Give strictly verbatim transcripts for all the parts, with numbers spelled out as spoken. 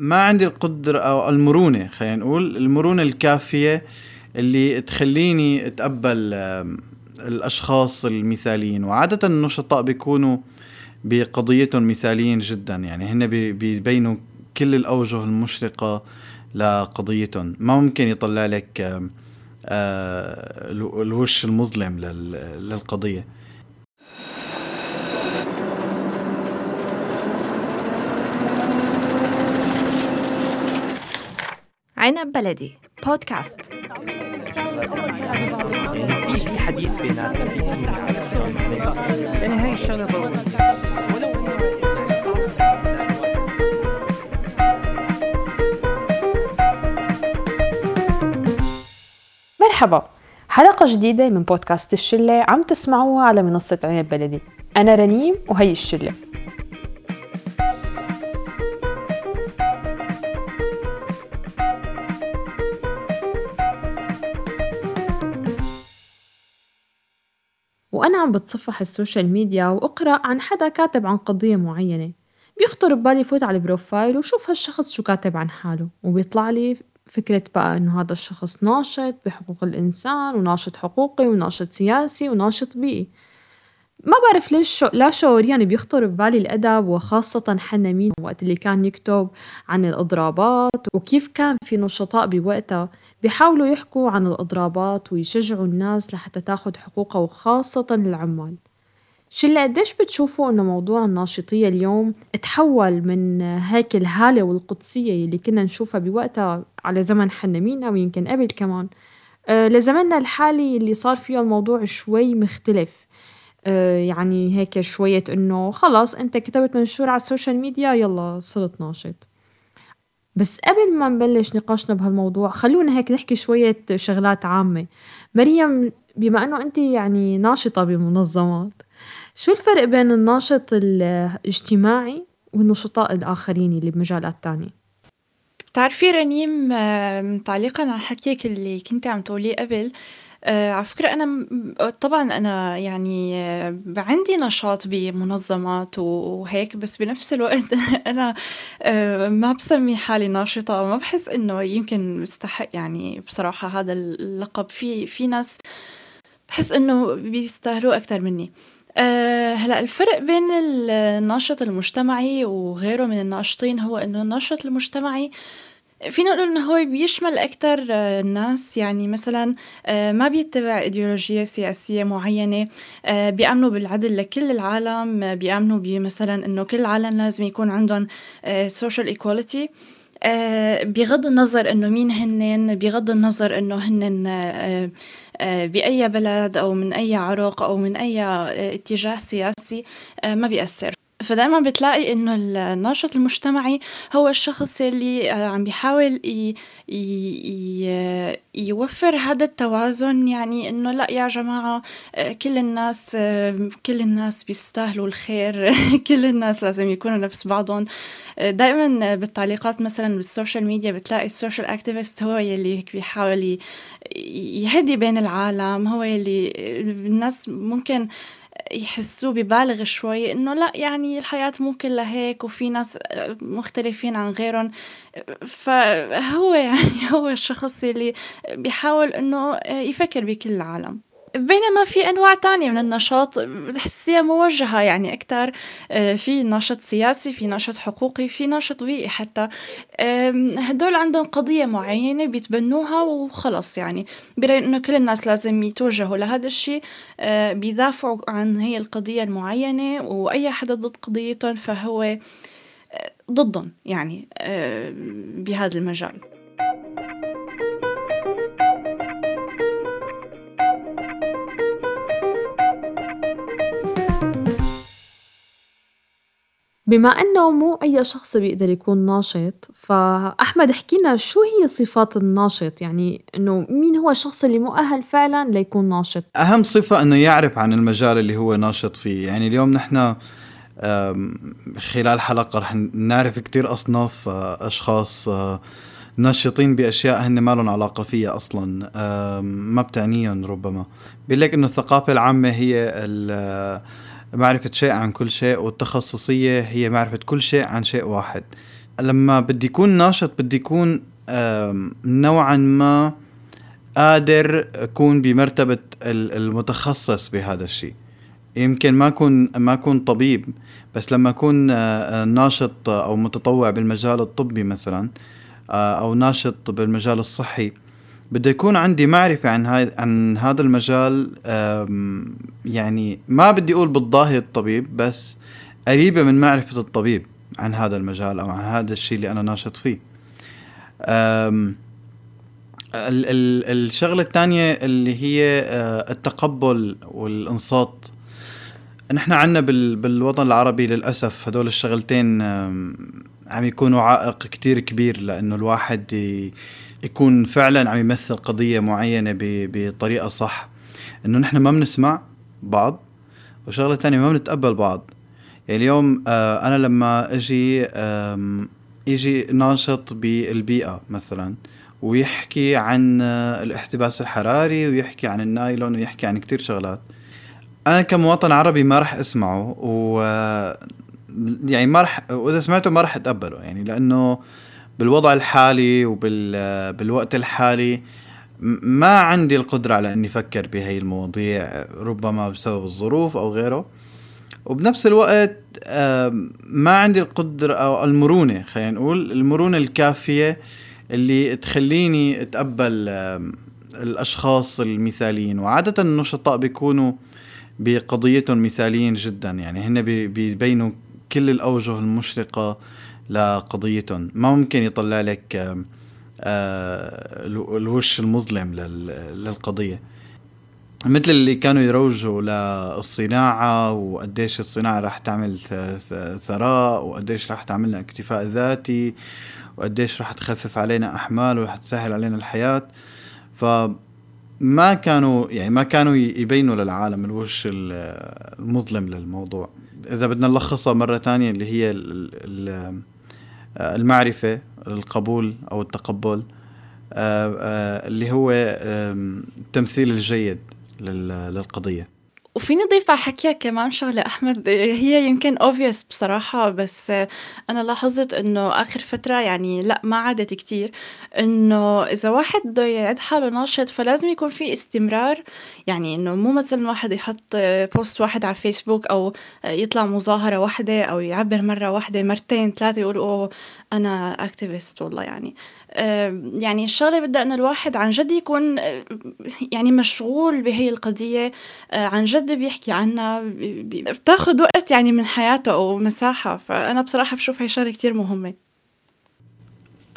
ما عندي القدرة أو المرونة، خلينا نقول المرونة الكافية اللي تخليني أتقبل الأشخاص المثاليين. وعادة النشطاء بيكونوا بقضيتهم مثاليين جدا، يعني هن بيبينوا كل الأوجه المشرقة لقضيتهم. ما ممكن يطلع لك الوش المظلم للقضية. عنب بلدي بودكاست. في حديث بيناتنا في هاي الشغله. مرحبا، حلقه جديده من بودكاست الشله عم تسمعوها على منصه عنب بلدي. انا رنيم وهي الشله. وأنا عم بتصفح السوشيال ميديا وأقرأ عن حدا كاتب عن قضية معينة، بيخطر ببالي فوت على البروفايل وشوف هالشخص شو كاتب عن حاله، وبيطلع لي فكرة بقى إنه هذا الشخص ناشط بحقوق الإنسان وناشط حقوقي وناشط سياسي وناشط بيئي. ما بعرف ليش لا شعوريا يعني بيخطر ببالي الأدب، وخاصة حنا مينة وقت اللي كان يكتب عن الإضرابات وكيف كان في نشطاء بوقتها بيحاولوا يحكوا عن الإضرابات ويشجعوا الناس لحتى تاخد حقوقها وخاصة العمال. شلة، قديش بتشوفوا إنه موضوع الناشطية اليوم اتحول من هيك الهالة والقدسية اللي كنا نشوفها بوقتها على زمن حنا مينة ويمكن قبل كمان لزمننا الحالي اللي صار فيه الموضوع شوي مختلف؟ يعني هيك شوية إنه خلاص أنت كتبت منشور على السوشيال ميديا يلا صرت ناشط. بس قبل ما نبلش نقاشنا بهالموضوع خلونا هيك نحكي شوية شغلات عامة. مريم، بما أنه أنت يعني ناشطة بمنظمات، شو الفرق بين الناشط الاجتماعي والنشطاء الآخرين اللي بمجالات تانية؟ بتعرفي رنيم، تعليقاً على حكيك اللي كنت عم تقوليه قبل، على فكرة أنا طبعاً أنا يعني عندي نشاط بمنظمات وهيك، بس بنفس الوقت أنا ما بسمي حالي ناشطة، ما بحس إنه يمكن مستحق يعني بصراحة هذا اللقب. في في ناس بحس إنه بيستاهلوا أكتر مني. هلأ الفرق بين الناشط المجتمعي وغيره من الناشطين هو إنه الناشط المجتمعي فينا نقول إنه هو بيشمل أكتر الناس، يعني مثلا ما بيتبع إيديولوجية سياسية معينة، بيأمنوا بالعدل لكل العالم، بيأمنوا بمثلا إنه كل العالم لازم يكون عندهم social equality، بغض النظر إنه مين هنن، بغض النظر إنه هنن بأي بلد أو من أي عرق أو من أي اتجاه سياسي، ما بيأثر. فدائما بتلاقي إنه الناشط المجتمعي هو الشخص اللي عم بيحاول ي... ي... يوفر هذا التوازن، يعني إنه لا يا جماعة كل الناس كل الناس بيستاهلوا الخير كل الناس لازم يكونوا نفس بعضهم. دائما بالتعليقات مثلا بالسوشيال ميديا بتلاقي السوشيال اكتيفيست هو اللي بيحاول يهدي بين العالم، هو اللي الناس ممكن يحسوا ببالغ شوي إنه لا يعني الحياة مو كلها هيك وفي ناس مختلفين عن غيرهم. فهو يعني هو الشخص اللي بيحاول إنه يفكر بكل العالم. بينما في أنواع تانية من النشاط الحسية موجهة يعني أكتر، في نشاط سياسي، في نشاط حقوقي، في نشاط بيئي، حتى هدول عندهم قضية معينة بيتبنوها وخلص، يعني برأي أنه كل الناس لازم يتوجهوا لهذا الشيء، بيدافعوا عن هي القضية المعينة، وأي حدا ضد قضيتهم فهو ضدهم يعني بهذا المجال. بما أنه مو أي شخص بيقدر يكون ناشط، فأحمد حكينا شو هي صفات الناشط، يعني أنه مين هو الشخص اللي مؤهل فعلا ليكون ناشط؟ أهم صفة أنه يعرف عن المجال اللي هو ناشط فيه. يعني اليوم نحن خلال حلقة رح نعرف كتير أصناف أشخاص ناشطين بأشياء هن ما لهم علاقة فيها أصلا، ما بتعنيهم. ربما بيقول لك أنه الثقافة العامة هي ال معرفة شيء عن كل شيء، والتخصصية هي معرفة كل شيء عن شيء واحد. لما بدي يكون ناشط بدي يكون نوعا ما قادر أكون بمرتبة المتخصص بهذا الشيء. يمكن ما أكون ما أكون طبيب، بس لما أكون ناشط أو متطوع بالمجال الطبي مثلا أو ناشط بالمجال الصحي، بدي يكون عندي معرفة عن هاي عن هذا المجال، يعني ما بدي أقول بالضاهي الطبيب، بس قريبة من معرفة الطبيب عن هذا المجال أو عن هذا الشيء اللي أنا ناشط فيه. الشغلة الثانية اللي هي التقبل والإنصات. نحن عنا بالوطن العربي للأسف هدول الشغلتين عم يكونوا عائق كتير كبير، لأنه الواحد يكون فعلا عم يمثل قضية معينة بطريقة صح. أنه نحن ما بنسمع بعض، وشغلة تانية ما بنتقبل بعض. يعني اليوم أنا لما أجي يجي ناشط بالبيئة مثلا ويحكي عن الاحتباس الحراري ويحكي عن النايلون ويحكي عن كتير شغلات، أنا كمواطن عربي ما رح أسمعه، و يعني ما رح، وإذا سمعته ما رح أتقبله، يعني لأنه بالوضع الحالي وبال بالوقت الحالي ما عندي القدرة على أني أفكر بهاي المواضيع، ربما بسبب الظروف أو غيره. وبنفس الوقت ما عندي القدرة أو المرونة، خلينا نقول المرونة الكافية اللي تخليني أتقبل الأشخاص المثاليين. وعادة النشطاء بيكونوا بقضيتهم مثاليين جدا، يعني هن بيبينوا كل الأوجه المشرقة لقضيتهم. ما ممكن يطلع لك الوش المظلم للقضية، مثل اللي كانوا يروجوا للصناعة وقديش الصناعة راح تعمل ثراء وقديش راح تعملنا اكتفاء ذاتي وقديش راح تخفف علينا أحمال وراح تسهل علينا الحياة. فما كانوا يعني ما كانوا يبينوا للعالم الوش المظلم للموضوع. إذا بدنا نلخصها مرة تانية، اللي هي المعرفة، القبول أو التقبل، اللي هو التمثيل الجيد للقضية. وفيني ضيف على حكيها كمان شغلة أحمد، هي يمكن obvious بصراحة، بس أنا لاحظت أنه آخر فترة يعني لأ ما عادت كتير، أنه إذا واحد بده يعد حاله ناشط فلازم يكون في استمرار. يعني أنه مو مثلا واحد يحط بوست واحد على فيسبوك أو يطلع مظاهرة واحدة أو يعبر مرة واحدة مرتين ثلاثة يقول أوه أنا activist والله. يعني يعني الشغلة بدأ أن الواحد عن جد يكون يعني مشغول بهي القضية، عن جد بيحكي عنها، بتاخد وقت يعني من حياته أو مساحة. فأنا بصراحة بشوف هاي شغلة كتير مهمة.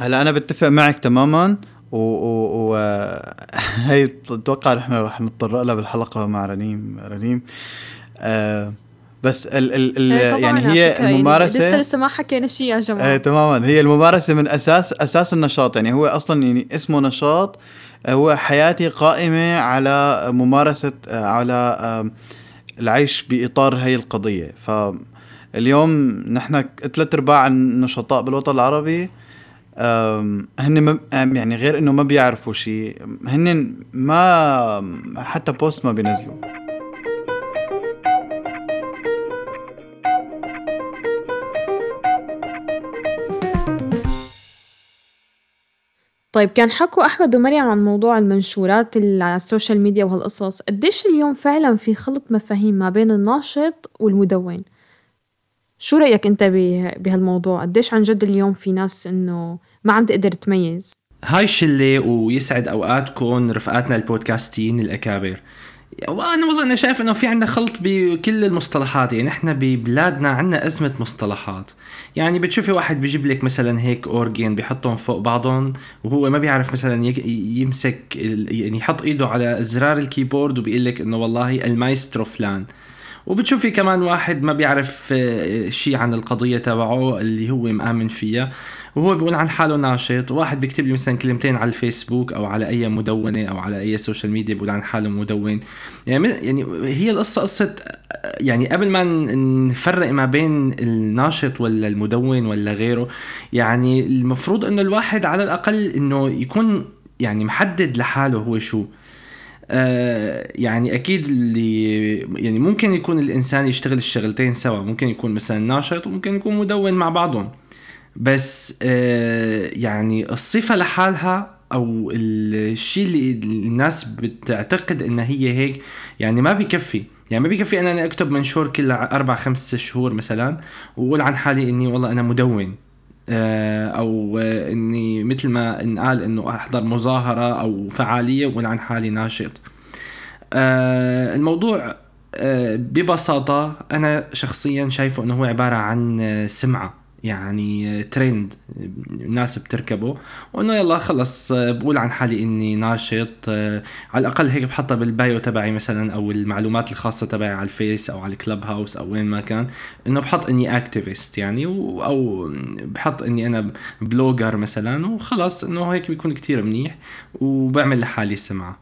هلأ أنا بتفق معك تماماً، وهي أتوقع نحن رح نتطرق لها بالحلقة مع رنيم رنيم آه بس ال ال يعني هي الممارسة، يعني لسه ما حكينا شيء يا جماعة. تماما، هي الممارسة من أساس أساس النشاط. يعني هو أصلا يعني اسمه نشاط، هو حياتي قائمة على ممارسة على العيش بإطار هاي القضية. فاليوم نحن ثلاث أرباع النشطاء بالوطن العربي هن يعني غير إنه ما بيعرفوا شيء، هن ما حتى بوست ما بينزلوا. طيب، كان حكوا أحمد ومريم عن موضوع المنشورات اللي على السوشيال ميديا وهالقصص. قديش اليوم فعلا في خلط مفاهيم ما بين الناشط والمدون؟ شو رأيك أنت بهالموضوع؟ قديش عن جد اليوم في ناس إنه ما عم تقدر تميز؟ هاي الشلة، ويسعد أوقاتكم رفقاتنا البودكاستين الأكابر. وأنا والله أنا شايف إنه في عنا خلط بكل المصطلحات. يعني إحنا ببلادنا عنا أزمة مصطلحات. يعني بتشوفي واحد بيجيب لك مثلا هيك أورجين بيحطهم فوق بعضهم وهو ما بيعرف مثلا يمسك ال... يعني يحط إيده على زرار الكيبورد وبيقول لك إنه والله المايسترو فلان. وبتشوفي كمان واحد ما بيعرف شيء عن القضية تبعه اللي هو مآمن فيها وهو بيقول عن حاله ناشط. واحد بيكتب لي مثلا كلمتين على الفيسبوك أو على أي مدونة أو على أي سوشيال ميديا بيقول عن حاله مدون. يعني يعني هي القصة قصة يعني قبل ما نفرق ما بين الناشط ولا المدون ولا غيره، يعني المفروض إنه الواحد على الأقل إنه يكون يعني محدد لحاله هو شو. يعني أكيد اللي يعني ممكن يكون الإنسان يشتغل الشغلتين سوا، ممكن يكون مثلا ناشط وممكن يكون مدون مع بعضهم، بس يعني الصفة لحالها أو الشيء اللي الناس بتعتقد إن هي هيك يعني ما بيكفي. يعني ما بيكفي أن أنا أكتب منشور كل أربع خمس شهور مثلا وأقول عن حالي إني والله أنا مدون، أو إني مثل ما انقال إنه أحضر مظاهرة أو فعالية وأقول عن حالي ناشط. الموضوع ببساطة أنا شخصيا شايفه إنه هو عبارة عن سمعة، يعني ترند الناس بتركبه وانه يلا خلص بقول عن حالي اني ناشط، على الاقل هيك بحطها بالبايو تبعي مثلا او المعلومات الخاصه تبعي على الفيس او على الكلاب هاوس او وين ما كان، انه بحط اني اكتيفيست يعني، او بحط اني انا بلوجر مثلا، وخلص انه هيك بيكون كتير منيح وبعمل لحالي سمعه.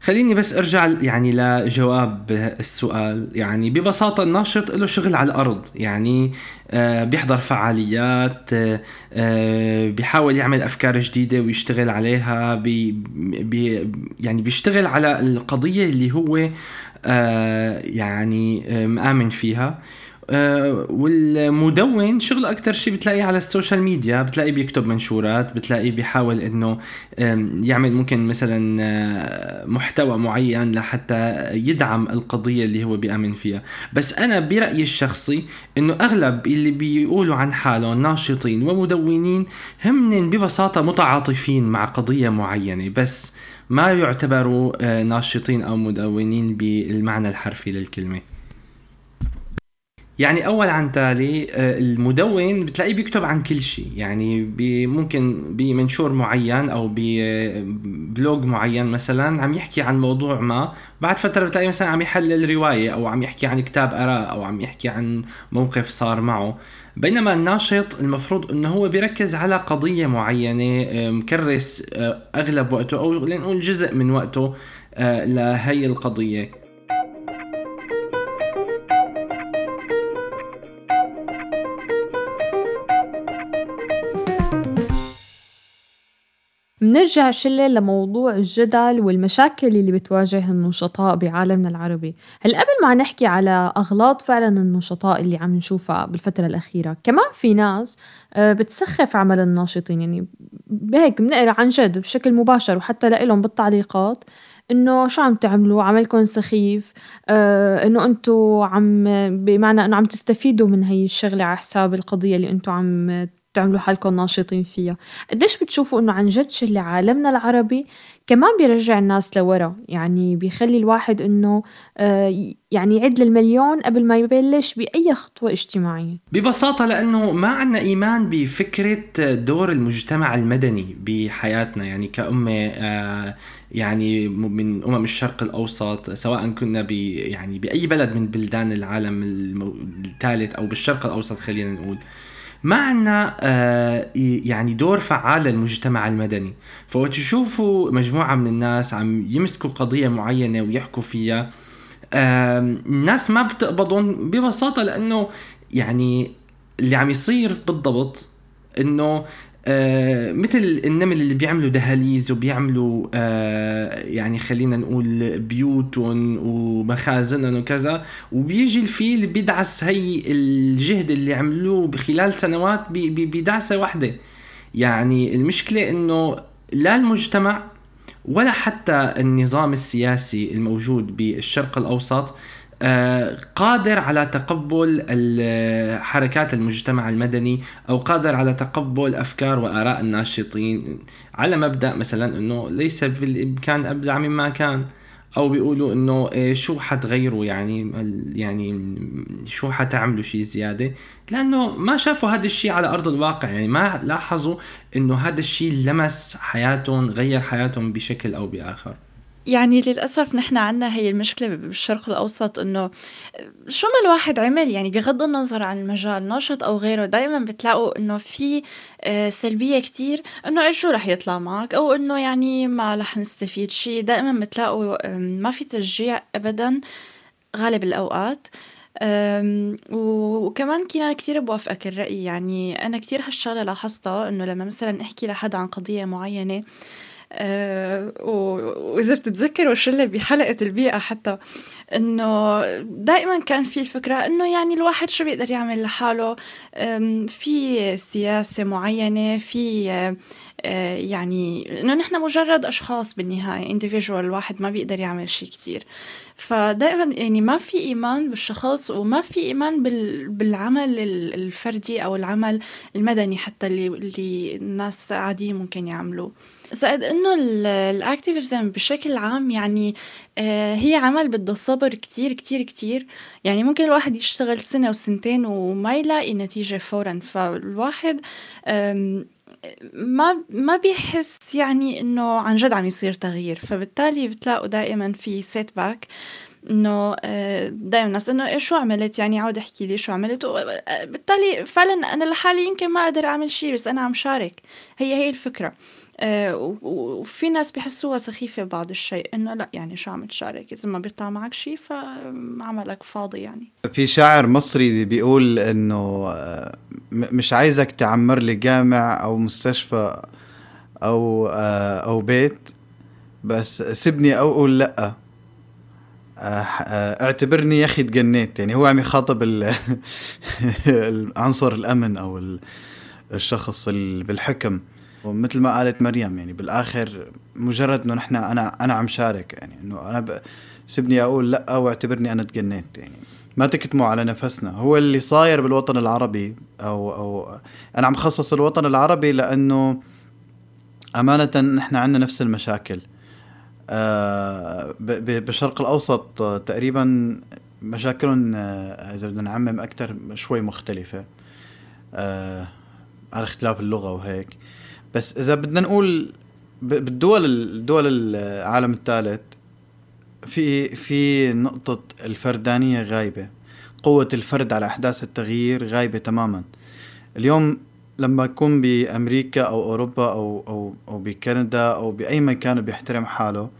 خليني بس ارجع يعني لجواب السؤال. يعني ببساطه الناشط له شغل على الارض، يعني بيحضر فعاليات، بيحاول يعمل افكار جديده ويشتغل عليها، بي بي يعني بيشتغل على القضيه اللي هو يعني مآمن فيها. والمدون شغله أكتر شيء بتلاقيه على السوشيال ميديا، بتلاقيه بيكتب منشورات، بتلاقيه بيحاول إنه يعمل ممكن مثلا محتوى معين لحتى يدعم القضية اللي هو بيأمن فيها. بس أنا برأيي الشخصي إنه أغلب اللي بيقولوا عن حالهم ناشطين ومدونين هم ببساطة متعاطفين مع قضية معينة، بس ما يعتبروا ناشطين أو مدونين بالمعنى الحرفي للكلمة. يعني أول عن تالي المدون بتلاقيه بيكتب عن كل شيء، يعني بي ممكن بمنشور معين أو ببلوج معين مثلا عم يحكي عن موضوع ما، بعد فترة بتلاقيه مثلا عم يحلل رواية أو عم يحكي عن كتاب قرأ أو عم يحكي عن موقف صار معه. بينما الناشط المفروض أنه هو بيركز على قضية معينة، مكرس أغلب وقته أو لنقول جزء من وقته لهي القضية. منرجع شلة لموضوع الجدل والمشاكل اللي بتواجه النشطاء بعالمنا العربي. هل قبل ما نحكي على أغلاط فعلا النشطاء اللي عم نشوفها بالفترة الأخيرة، كمان في ناس بتسخف عمل الناشطين، يعني بهيك بنقرأ عن جد بشكل مباشر وحتى لقلهم بالتعليقات إنه شو عم تعملوا، عملكم سخيف، آه إنه أنتوا عم بمعنى إنه عم تستفيدوا من هاي الشغلة على حساب القضية اللي أنتوا عم تعملوا حالكم ناشطين فيها. قديش بتشوفوا إنه عن جد شلة عالمنا العربي كمان بيرجع الناس لورا، يعني بيخلي الواحد إنه آه يعني يعد للمليون قبل ما يبلش بأي خطوة اجتماعية؟ ببساطة لأنه ما عنا إيمان بفكرة دور المجتمع المدني بحياتنا، يعني كأمة آه يعني من أمم الشرق الأوسط، سواء كنا ب يعني بأي بلد من بلدان العالم الثالث أو بالشرق الأوسط خلينا نقول، ما عنا آه يعني دور فعال للمجتمع المدني. فوتشوفوا مجموعة من الناس عم يمسكوا قضية معينة ويحكوا فيها، آه الناس ما بتقبضون ببساطة، لأنه يعني اللي عم يصير بالضبط إنه آه مثل النمل اللي بيعملوا دهاليز وبيعملوا آه يعني خلينا نقول بيوتهم ومخازنهم وكذا، وبيجي الفيل بيدعس هي الجهد اللي عملوه بخلال سنوات بدعسة واحدة. يعني المشكلة إنه لا المجتمع ولا حتى النظام السياسي الموجود بالشرق الأوسط قادر على تقبل حركات المجتمع المدني أو قادر على تقبل أفكار وآراء الناشطين، على مبدأ مثلا أنه ليس بالإمكان أبدع مما كان، أو بيقولوا أنه شو حتغيروا يعني يعني شو حتعملوا شيء زيادة، لأنه ما شافوا هذا الشيء على أرض الواقع. يعني ما لاحظوا أنه هذا الشيء لمس حياتهم، غير حياتهم بشكل أو بآخر. يعني للأسف نحن عنا هي المشكلة بالشرق الأوسط، إنه شو ما الواحد عمل يعني بغض النظر عن المجال ناشط أو غيره، دائما بتلاقوا إنه في سلبية كتير، إنه شو رح يطلع معك، أو إنه يعني ما رح نستفيد شيء. دائما بتلاقوا ما في تشجيع أبدا غالب الأوقات. وكمان كنا كتير بوافقك الرأي، يعني أنا كتير هالشغلة لاحظتها إنه لما مثلا أحكي لحد عن قضية معينة آه وإذا بتتذكروا الشلة بحلقة البيئة حتى إنه دائما كان في فكرة إنه يعني الواحد شو بيقدر يعمل لحاله، في سياسة معينة، في آه يعني إنه نحن مجرد أشخاص بالنهاية، individual، الواحد ما بيقدر يعمل شيء كتير. فدائما يعني ما في إيمان بالشخص وما في إيمان بال بالعمل الفردي أو العمل المدني حتى اللي اللي الناس عادي ممكن يعملوه. زائد إنه الأكتيفيزم بشكل عام يعني آه هي عمل بده صبر كتير كتير كتير، يعني ممكن الواحد يشتغل سنة وسنتين وما يلاقي نتيجة فورا، فالواحد ما ما بيحس يعني إنه عن جد عم يصير تغيير. فبالتالي بتلاقوا دائما في سيت باك، إنه دائما الناس إنه إيه شو عملت، يعني عود أحكي لي شو عملت. بالتالي فعلا أنا لحالي يمكن ما أقدر أعمل شيء، بس أنا عم شارك. هي هي الفكرة. وفي ناس بيحسوها سخيفة بعض الشيء، إنه لا يعني شو عم تشارك، إذا ما بيطلع معك شيء فعملك فاضي. يعني في شاعر مصري بيقول إنه مش عايزك تعمر لي جامع أو مستشفى أو أو بيت، بس سيبني أو أقول لأ، اعتبرني يا أخي تجنيت. يعني هو عم يخاطب عنصر الأمن أو الشخص بالحكم. ومثل ما قالت مريم يعني بالآخر مجرد إنه نحن أنا أنا عم شارك، يعني إنه أنا ب... سيبني أقول لأ واعتبرني أنا تجنيت. يعني ما تكتموا على نفسنا، هو اللي صاير بالوطن العربي. أو أو أنا عم خصص الوطن العربي لأنه أمانة نحن عندنا نفس المشاكل. آه ب... ب... بالشرق الأوسط تقريبا مشاكلهم آه إذا بدنا نعمم أكتر شوي مختلفة آه على اختلاف اللغة وهيك. بس إذا بدنا نقول بالدول الدول العالم الثالث في في نقطة الفردانية غايبة، قوة الفرد على أحداث التغيير غايبة تماما. اليوم لما أكون بأمريكا أو أوروبا أو أو أو بكندا أو بأي مكان بيحترم حاله،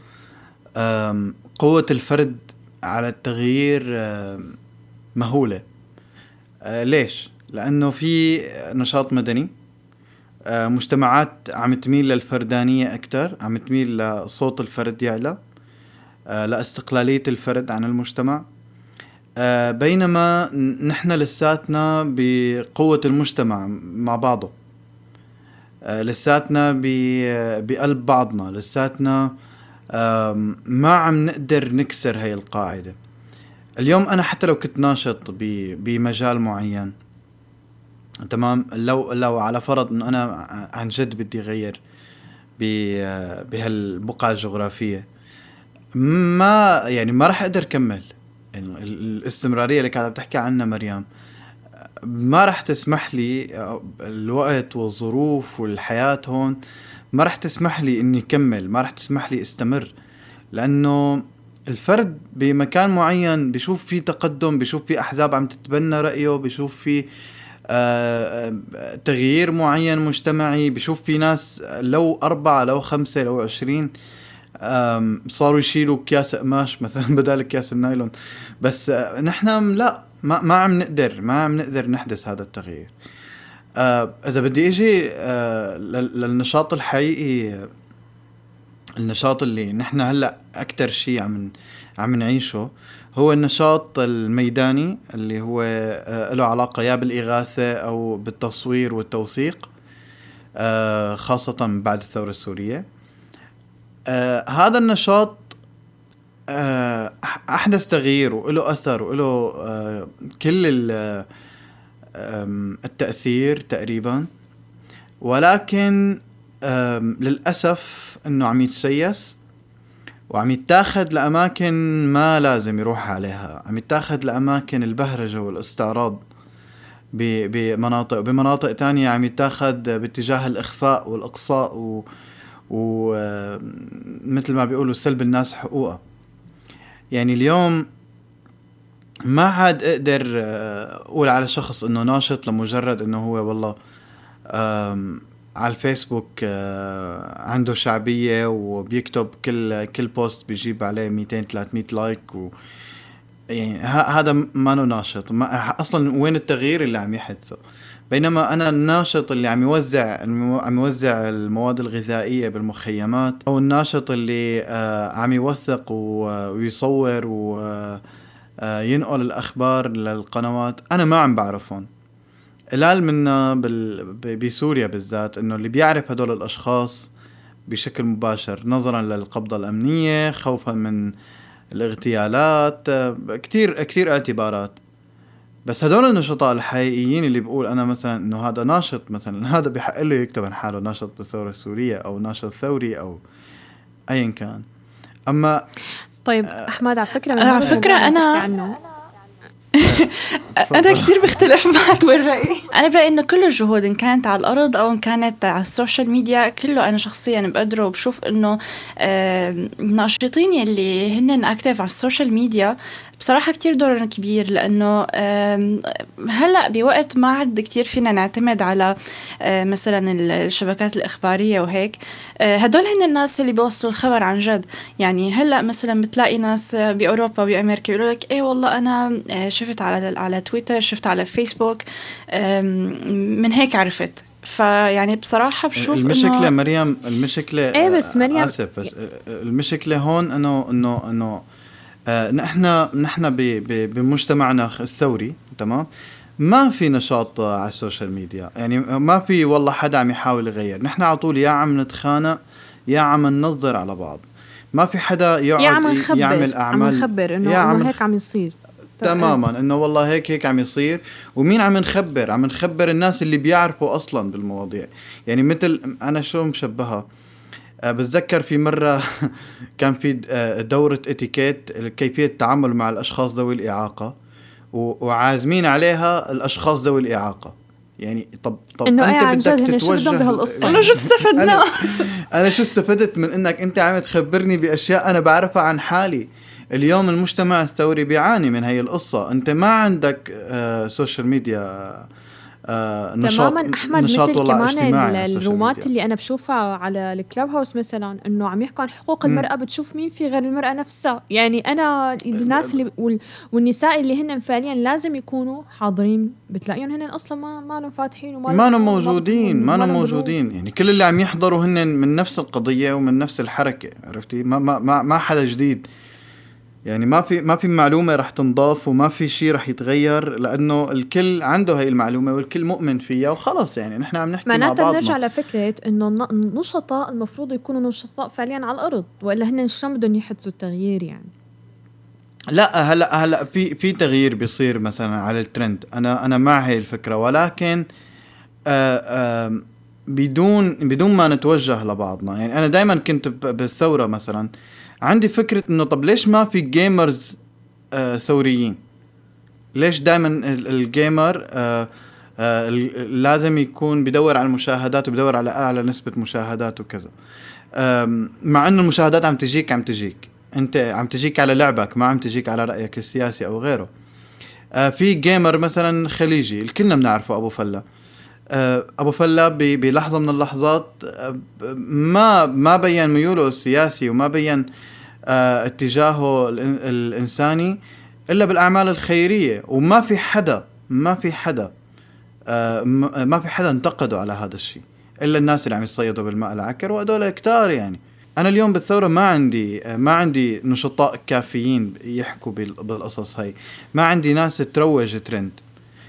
قوة الفرد على التغيير مهولة. ليش؟ لأنه في نشاط مدني، مجتمعات عم تميل للفردانية أكتر، عم تميل لصوت الفرد يعلى، لاستقلالية الفرد عن المجتمع، بينما نحن لساتنا بقوة المجتمع مع بعضه، لساتنا بقلب بعضنا، لساتنا ما عم نقدر نكسر هاي القاعدة. اليوم أنا حتى لو كنت ناشط بمجال معين، تمام، لو لو على فرض انه انا عن جد بدي غير بهالبقعه الجغرافيه، ما يعني ما راح اقدر اكمل. يعني الاستمراريه اللي كانت بتحكي عنها مريم ما راح تسمح لي، الوقت والظروف والحياه هون ما راح تسمح لي اني اكمل، ما راح تسمح لي استمر. لانه الفرد بمكان معين بيشوف فيه تقدم، بيشوف فيه احزاب عم تتبنى رايه، بيشوف فيه تغيير معين مجتمعي، بشوف في ناس لو أربعة لو خمسة لو عشرين صاروا يشيلوا كياس قماش مثلا بدل كياس النايلون. بس نحن لا، ما, ما عم نقدر ما عم نقدر نحدث هذا التغيير. إذا بدي أجي للنشاط الحقيقي، النشاط اللي نحن هلأ أكتر شيء عم عم نعيشه هو النشاط الميداني، اللي هو له علاقة يا بالإغاثة أو بالتصوير والتوثيق، خاصة بعد الثورة السورية. هذا النشاط أحدث تغيير وله أثر وله كل التأثير تقريبا، ولكن للأسف أنه عم يتسيس وعم يتاخد لأماكن ما لازم يروح عليها، عم يتاخد لأماكن البهرجة والاستعراض بمناطق، وبمناطق تانية عم يتاخد باتجاه الإخفاء والإقصاء و... و... مثل ما بيقولوا سلب الناس حقوقها. يعني اليوم ما عاد أقدر أقول على شخص أنه ناشط لمجرد أنه هو والله أم... على الفيسبوك عنده شعبية وبيكتب كل كل بوست بيجيب عليه مئتين ثلاثمئة لايك و يعني هذا ما ناشط. ما أصلا وين التغيير اللي عم يحدثه؟ بينما أنا الناشط اللي عم يوزع المو... عم يوزع المواد الغذائية بالمخيمات، أو الناشط اللي آه عم يوثق و... ويصور وينقل الأخبار للقنوات، أنا ما عم بعرفهم. العلم منا بال... بسوريا بالذات إنه اللي بيعرف هدول الأشخاص بشكل مباشر نظرا للقبضة الأمنية، خوفا من الاغتيالات، كتير كتير اعتبارات. بس هدول النشطاء الحقيقيين اللي بقول أنا مثلا إنه هذا ناشط، مثلا هذا بحق له يكتب عن حاله ناشط بالثورة السورية أو ناشط ثوري أو أيا كان. أما طيب أحمد، على فكرة على فكرة أنا أنا كتير بختلف معك بالرأي. أنا برأيي إنه كل الجهود إن كانت على الأرض أو إن كانت على السوشيال ميديا، كله أنا شخصياً بقدره وبشوف إنه الناشطين يلي هن أكتيف على السوشيال ميديا بصراحة كتير دورنا كبير، لأنه هلأ بوقت ما عد كتير فينا نعتمد على مثلا الشبكات الإخبارية وهيك. هدول هن الناس اللي بيوصلوا الخبر عن جد. يعني هلأ مثلا بتلاقي ناس بأوروبا وبأمريكا يقولوا لك إيه والله أنا شفت على على تويتر، شفت على فيسبوك، من هيك عرفت. فيعني بصراحة بشوف المشكلة إنه مريم، المشكلة إيه بس مريم آسف بس المشكلة هون إنه إنه إنه آه، نحن نحن بمجتمعنا الثوري، تمام، ما في نشاط على السوشيال ميديا، يعني ما في والله حدا عم يحاول يغير. نحن على طول يا عم نتخانق يا عم ننظر على بعض، ما في حدا يقعد يعمل اعمال عم نخبر انه عم هيك عم يصير تماما، انه والله هيك هيك عم يصير. ومين عم نخبر؟ عم نخبر الناس اللي بيعرفوا اصلا بالمواضيع. يعني مثل انا شو مشبهها، بتذكر في مرة كان في دورة اتيكيت، كيفية التعامل مع الأشخاص ذوي الإعاقة، وعازمين عليها الأشخاص ذوي الإعاقة. يعني طب طب انت إيه بدك تتوجه انا شو استفدنا انا شو استفدت من انك انت عم تخبرني بأشياء انا بعرفها عن حالي؟ اليوم المجتمع الثوري بيعاني من هاي القصة. انت ما عندك آه سوشيال ميديا آه تماما أحمد. مثل كمان الرومات اللي أنا بشوفها على الكلاب هاوس مثلا، أنه عم يحكوا عن حقوق المرأة، بتشوف مين في غير المرأة نفسها؟ يعني أنا الناس اللي وال... والنساء اللي هن فعليا لازم يكونوا حاضرين بتلاقيهم هن أصلا ما ما لهم فاتحين وما ما لهم موجودين، ما لهم موجودين. يعني كل اللي عم يحضروا هن من نفس القضية ومن نفس الحركة، عرفتي؟ ما ما ما حدا جديد، يعني ما في ما في معلومة رح تنضاف وما في شيء رح يتغير، لأنه الكل عنده هاي المعلومة والكل مؤمن فيها وخلاص. يعني نحن عم نحكي مع بعضنا. معناتها نرجع لفكرة إنه النشطاء المفروض يكونوا نشطاء فعليا على الأرض، وإلا هن شو بدهم يحدثوا التغيير؟ يعني لا، هلا هلا في في تغيير بيصير مثلا على الترند، أنا أنا مع هاي الفكرة، ولكن آآ آآ بدون بدون ما نتوجه لبعضنا. يعني أنا دائما كنت بالثورة مثلا عندي فكرة إنه طب ليش ما في جيمرز آه ثوريين؟ ليش دائما الجيمر آه آه لازم يكون بدور على المشاهدات وبدور على أعلى نسبة مشاهدات وكذا، مع إنه المشاهدات عم تجيك عم تجيك أنت عم تجيك على لعبك، ما عم تجيك على رأيك السياسي أو غيره. آه في جيمر مثلا خليجي الكلنا بنعرفه، أبو فلة. أبو فلة بلحظة من اللحظات ما ما بين ميوله السياسي وما بين اتجاهه الإنساني إلا بالأعمال الخيرية، وما في حدا ما في حدا ما في حدا انتقده على هذا الشيء إلا الناس اللي عم يصيدوا بالماء العكر، وهدول كتار. يعني أنا اليوم بالثورة ما عندي ما عندي نشطاء كافيين يحكوا بالقصص هاي، ما عندي ناس تروج ترند.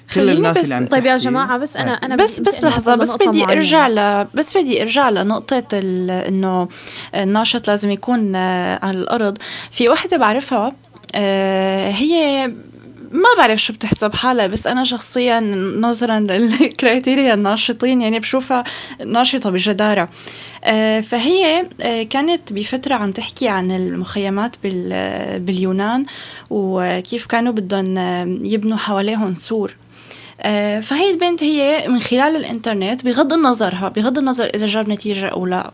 خليني بس طيب يا جماعة، بس أنا أنا بس بس لحظة، بس بدي أرجع ل بس بدي أرجع لنقطة إنه الناشط لازم يكون على الأرض. في واحدة بعرفها، هي ما بعرف شو بتحسب حالها، بس أنا شخصياً نظراً للكريتيريا الناشطين يعني بشوفها ناشطة بجدارة. فهي كانت بفترة عم تحكي عن المخيمات باليونان وكيف كانوا بدهم يبنوا حواليهم سور. فهي البنت هي من خلال الإنترنت، بغض النظرها بغض النظر إذا جاب نتيجة أو لا،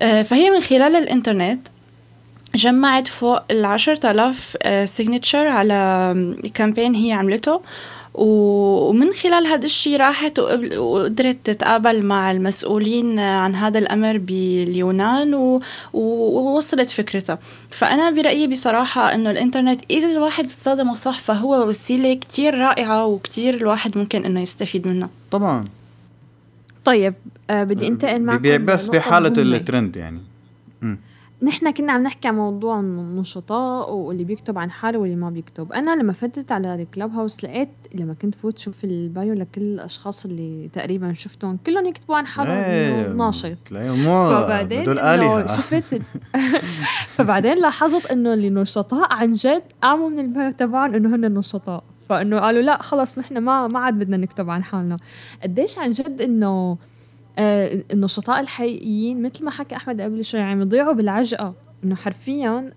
فهي من خلال الإنترنت جمعت فوق العشرة آلاف سيجنتشر على كامبين هي عملته، ومن خلال هذا الشيء راحت وقدرت تتقابل مع المسؤولين عن هذا الأمر باليونان ووصلت فكرتها. فأنا برأيي بصراحة أنه الإنترنت إذا الواحد استخدمه صح فهو وسيلة كتير رائعة وكتير الواحد ممكن أنه يستفيد منها. طبعا. طيب آه بدي انتقل معكم بس بحالة الترند يعني. م. نحن كنا عم نحكي عن موضوع النشطاء واللي بيكتب عن حاله واللي ما بيكتب. أنا لما فتت على الكلاب هاوس لقيت لما كنت فوت شوف البايو لكل الأشخاص اللي تقريبا شفتهم كلهم يكتبوا عن حالهم ايه ناشط. فبعدين شفت فبعدين لاحظت إنه اللي نشطاء عن جد قاموا من البايو تبعهم إنه هن النشطاء، فإنه قالوا لا خلص نحن ما ما عاد بدنا نكتب عن حالنا. قديش عن جد إنه آه النشطاء الحقيقيين مثل ما حكى أحمد قبل شوي عم يضيعوا بالعجقة، إنه حرفياً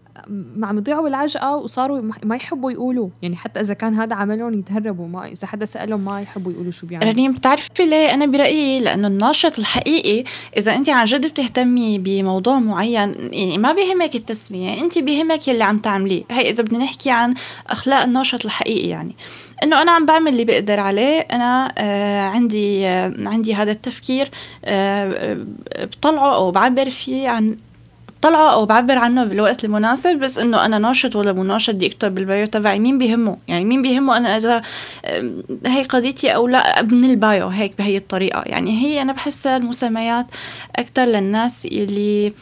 عم يضيعوا بالعجقة وصاروا ما يحبوا يقولوا، يعني حتى إذا كان هذا عملهم يتهربوا، ما إذا حدا سألهم ما يحبوا يقولوا شو بيعملوا. رنيم بتعرفي ليه؟ أنا برأيي لأنه الناشط الحقيقي إذا أنت عن جد بتهتمي بموضوع معين يعني ما بيهمك التسمية، أنت بيهمك اللي عم تعمليه. هاي إذا بدنا نحكي عن أخلاق الناشط الحقيقي، يعني إنه أنا عم بعمل اللي بقدر عليه، أنا آه عندي آه عندي هذا التفكير آه بطلعه أو بعبر فيه عن طلعه أو بعبر عنه بالوقت المناسب. بس إنه أنا ناشط ولا مو ناشط دي أكتب بالبايو تبعي مين بيهمه، يعني مين بيهمه أنا إذا هي قضيتي أو لا ابن البايو هيك بهي الطريقة. يعني هي أنا بحسها المسميات أكتر للناس اللي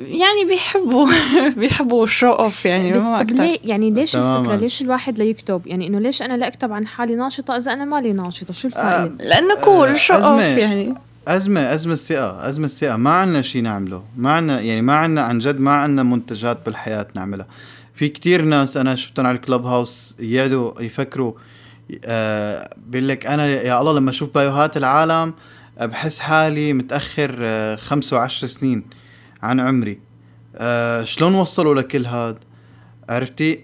يعني بيحبوا بيحبوا show off يعني. بس طب ليه يعني ليش الفكرة ليش الواحد لا يكتب؟ يعني إنه ليش أنا لا أكتب عن حالي ناشطة إذا أنا مالي ناشطة؟ شو الفائدة؟ آه لأنه كول cool show off يعني. أزمة أزمة الثقة أزمة الثقة ما عنا شيء نعمله، ما عنا يعني ما عنا عن جد ما عنا منتجات بالحياة نعملها. في كتير ناس أنا شفتهم على الكلاب هاوس يقعدوا يفكروا آه بيقولك أنا يا الله لما أشوف بايوهات العالم بحس حالي متأخر آه خمس وعشر سنين عن عمري. آه شلون وصلوا لكل هاد؟ عرفتي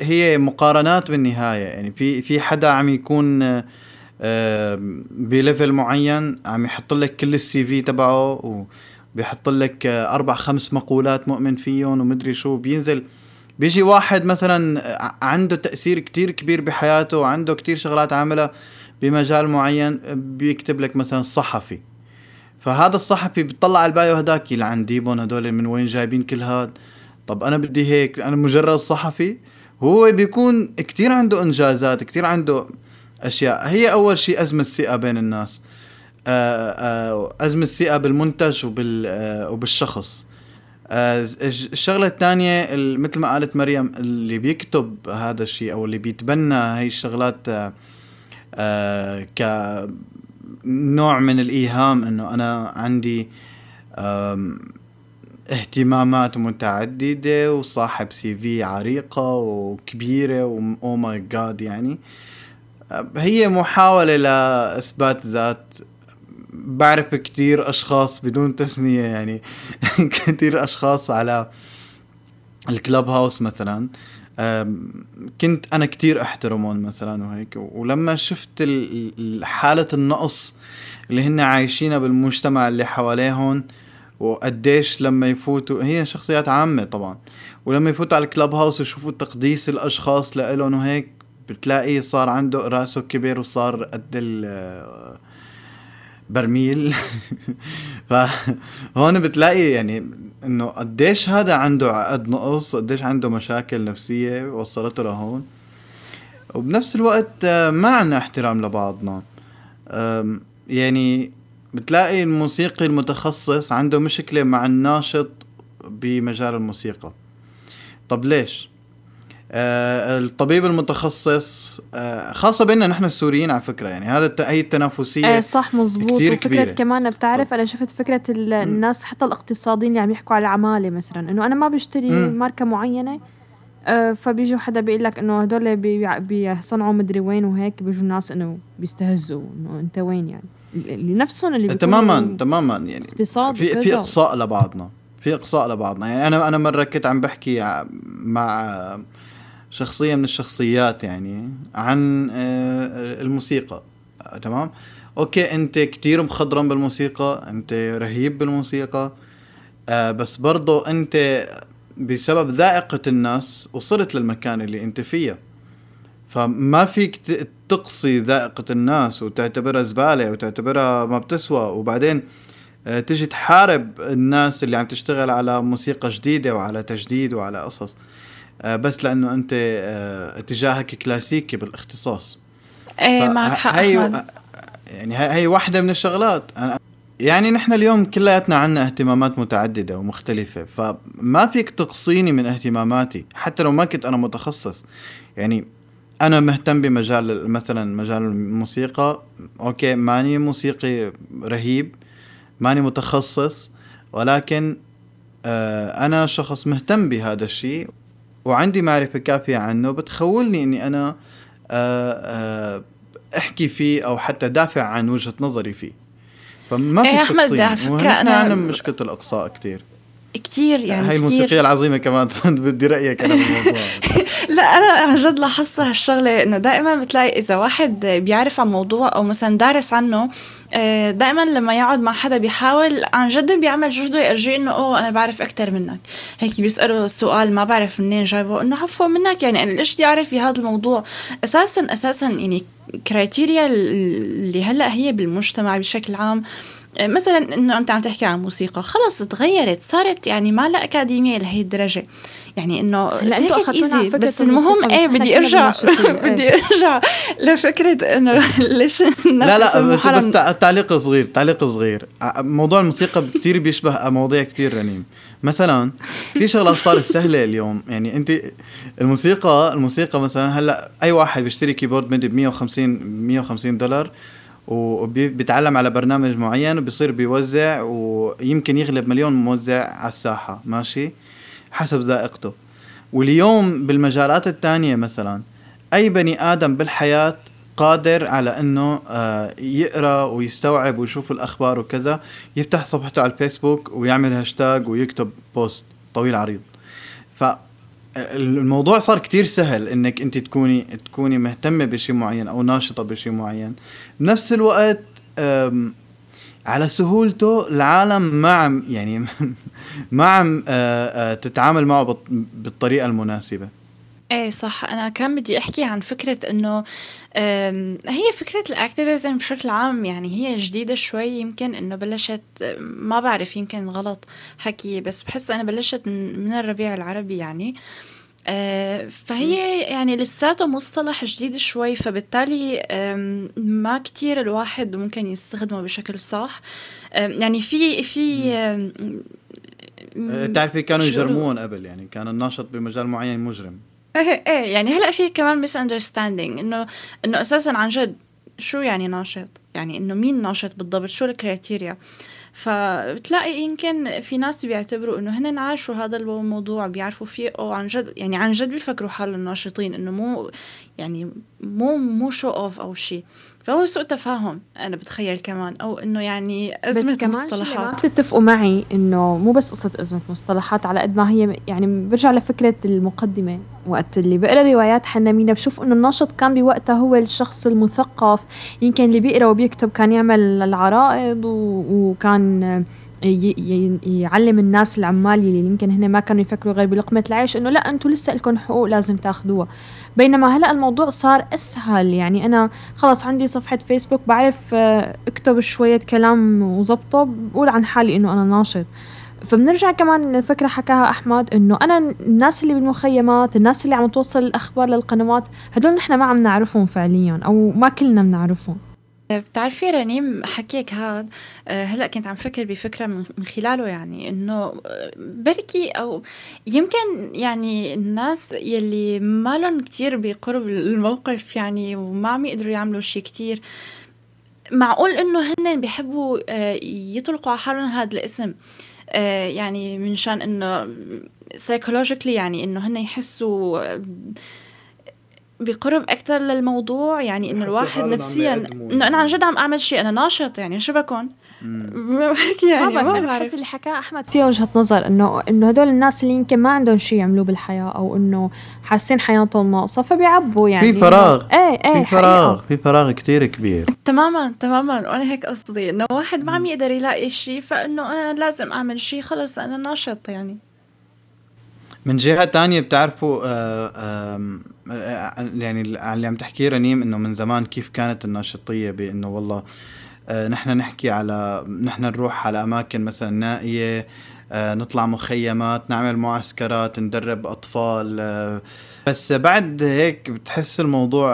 هي مقارنات بالنهاية، يعني في في حدا عم يكون آه بليفل معين عم يحط لك كل السي في تبعه وبيحط لك أربع خمس مقولات مؤمن فيهم ومدري شو بينزل. بيجي واحد مثلا عنده تأثير كتير كبير بحياته وعنده كتير شغلات عاملة بمجال معين بيكتب لك مثلا صحفي، فهذا الصحفي بيطلع على البايو هداك يلعن ديبون هدول من وين جايبين كل هاد، طب أنا بدي هيك، أنا مجرد صحفي. هو بيكون كتير عنده إنجازات كتير عنده أشياء. هي أول شيء أزمة الثقة بين الناس، أزمة الثقة بالمنتج وبالشخص. الشغلة الثانية مثل ما قالت مريم اللي بيكتب هذا الشيء أو اللي بيتبنى هاي الشغلات كنوع من الإيهام أنه أنا عندي اهتمامات متعددة وصاحب سي في عريقة وكبيرة وأو ماي جاد، يعني هي محاولة لإثبات ذات. بعرف كتير أشخاص بدون تسمية يعني كتير أشخاص على الكلاب هاوس مثلا كنت أنا كتير أحترمهم مثلا وهيك، ولما شفت حالة النقص اللي هن عايشينها بالمجتمع اللي حواليهم وقديش لما يفوتوا هي شخصيات عامة طبعا، ولما يفوتوا على الكلاب هاوس ويشوفوا تقديس الأشخاص لإلهم وهيك بتلاقي صار عنده رأسه كبير وصار قد البرميل فهون بتلاقي يعني انه قديش هذا عنده عقد نقص، قديش عنده مشاكل نفسية وصلته لهون. وبنفس الوقت ما عنا احترام لبعضنا، يعني بتلاقي الموسيقي المتخصص عنده مشكلة مع الناشط بمجال الموسيقى. طب ليش؟ آه الطبيب المتخصص آه خاصة بيننا نحن السوريين على فكرة، يعني هذا هي التنافسية آه صح مزبوط. وفكرة كبيرة. كمان بتعرف أنا شفت فكرة الناس حتى الاقتصاديين اللي عم يحكوا على العمالة مثلا إنه أنا ما بشتري م. ماركة معينة آه فبيجوا حدا بيقول لك إنه هدول بيصنعوا مدري وين وهيك، بيجوا الناس إنه بيستهزوا إنه أنت وين يعني لنفسهم اللي تماما تماما يعني في, في إقصاء لبعضنا في إقصاء لبعضنا يعني أنا أنا مرة كنت عم بحكي مع شخصية من الشخصيات يعني عن الموسيقى، تمام أوكي أنت كتير مخضرم بالموسيقى أنت رهيب بالموسيقى بس برضو أنت بسبب ذائقة الناس وصلت للمكان اللي أنت فيه، فما فيك تقصي ذائقة الناس وتعتبرها زبالة وتعتبرها ما بتسوى، وبعدين تجي تحارب الناس اللي عم تشتغل على موسيقى جديدة وعلى تجديد وعلى قصص بس لأنه أنت اتجاهك كلاسيكي بالاختصاص. ايه معك حق أحمد. يعني هاي واحدة من الشغلات. يعني نحن اليوم كلياتنا عنا اهتمامات متعددة ومختلفة، فما فيك تقصيني من اهتماماتي حتى لو ما كنت أنا متخصص. يعني أنا مهتم بمجال مثلا مجال الموسيقى، أوكي ماني موسيقي رهيب، ماني متخصص، ولكن آه أنا شخص مهتم بهذا الشيء وعندي معرفة كافية عنه بتخولني أني أنا آه آه أحكي فيه أو حتى دافع عن وجهة نظري فيه. فما في تقصير. أنا, أنا مشكلة الأقصاء كتير كتير يعني هاي الموسيقية العظيمة كمان بدي رأيك أنا بالموضوع. لا أنا جد لاحظت هالشغلة إنه دائما بتلاقي إذا واحد بيعرف عن موضوع أو مثلا دارس عنه، دائما لما يقعد مع حدا بيحاول عن جد بيعمل جهده يرجع إنه أوه أنا بعرف أكتر منك، هيك بيسأله السؤال ما بعرف منين جايبه، إنه عفوا منك يعني أنا ليش بدي أعرف بهذا الموضوع أساسا أساسا يعني كرايتيريا اللي هلأ هي بالمجتمع بشكل عام. مثلا انه انت عم تحكي عن موسيقى خلص تغيرت صارت يعني ما لا اكاديميه لهي الدرجه، يعني انه انتوا اخذتونا بس المهم ايه بدي ارجع بدي ارجع لفكره انه ليش لا لا بس, بس تعليق صغير تعليق صغير موضوع الموسيقى كثير بيشبه مواضيع كثير رنيم. مثلا في شغله صارت سهله اليوم، يعني انت الموسيقى الموسيقى مثلا هلا اي واحد بيشتري كيبورد ميدي ب مية وخمسين دولار وبيتعلم على برنامج معين وبيصير بيوزع ويمكن يغلب مليون موزع على الساحة، ماشي حسب ذائقته. واليوم بالمجالات التانية مثلا أي بني آدم بالحياة قادر على أنه يقرأ ويستوعب ويشوف الأخبار وكذا، يفتح صفحته على الفيسبوك ويعمل هاشتاج ويكتب بوست طويل عريض. فالموضوع صار كتير سهل أنك أنت تكوني, تكوني مهتمة بشيء معين أو ناشطة بشيء معين. بنفس الوقت على سهولته العالم ما عم يعني ما عم تتعامل معه بالطريقة المناسبة. ايه صح. انا كان بدي احكي عن فكره انه هي فكره الاكتيفيزم بشكل عام يعني هي جديده شوي، يمكن انه بلشت ما بعرف يمكن غلط حكي بس بحس انا بلشت من الربيع العربي يعني، فهي يعني لساته مصطلح جديد شوي، فبالتالي ما كتير الواحد ممكن يستخدمه بشكل صح. يعني في في تعرفي كانوا يجرمون قبل، يعني كان الناشط بمجال معين مجرم. ايه يعني هلا في كمان ميس اندرستاندينج انه انه اساسا عن جد شو يعني ناشط، يعني انه مين ناشط بالضبط، شو الكريتيريا. فبتلاقي يمكن في ناس بيعتبروا انه هن عاشوا هذا الموضوع بيعرفوا فيه او عن جد يعني عن جد بيفكروا حالهم ناشطين، انه مو يعني مو مو شو اوف او شيء، فهو سوء تفاهم انا بتخيل كمان، او انه يعني ازمه مصطلحات. بس تتفقوا معي انه مو بس قصه ازمه مصطلحات على قد ما هي يعني برجع لفكره المقدمه. وقت اللي بقرا روايات حنا مينة بشوف انه الناشط كان بوقتها هو الشخص المثقف، يمكن اللي بيقرا وبيكتب كان يعمل العرائض وكان يعلم الناس العمال اللي يمكن هنا ما كانوا يفكروا غير بلقمة العيش انه لا انتوا لسه لكم حقوق لازم تاخدوها. بينما هلا الموضوع صار اسهل، يعني انا خلاص عندي صفحة فيسبوك بعرف اكتب شوية كلام وزبطه بقول عن حالي انه انا ناشط. فبنرجع كمان الفكرة حكاها أحمد إنه أنا الناس اللي بالمخيمات، الناس اللي عم توصل الأخبار للقنوات، هدول نحن ما عم نعرفهم فعليا أو ما كلنا بنعرفهم. بتعرفي رنيم حكيك هاد هلأ كنت عم فكر بفكرة من خلاله، يعني إنه بركي أو يمكن يعني الناس يلي ما لهم كتير بقرب الموقف يعني وما عم يقدروا يعملوا شيء كتير، معقول إنه هن بيحبوا يطلقوا على حالهم هاد الاسم يعني من شان انه psychologically يعني انه هن يحسوا بقرب اكثر للموضوع، يعني انه الواحد نفسيا انه انا عن جد عم اعمل شيء انا ناشط يعني شو بكون يعني ما بعرف. اللي حكاه احمد فيه وجهة نظر انه انه هدول الناس اللي يمكن ما عندهم شيء يعملوا بالحياة او انه حاسين حياتهم ناقصة فبيعبوا يعني في فراغ ايه ايه في فراغ في فراغ كتير كبير. تماما تماما وانا هيك قصدي انه واحد ما عم يقدر يلاقي شيء فانه انا لازم اعمل شيء خلص انا ناشط. يعني من جهة تانية بتعرفوا يعني اللي عم تحكيه رنيم إنه من زمان كيف كانت الناشطية بإنه والله نحن نحكي على نحن نروح على أماكن مثلا نائية، نطلع مخيمات، نعمل معسكرات، ندرب أطفال. بس بعد هيك بتحس الموضوع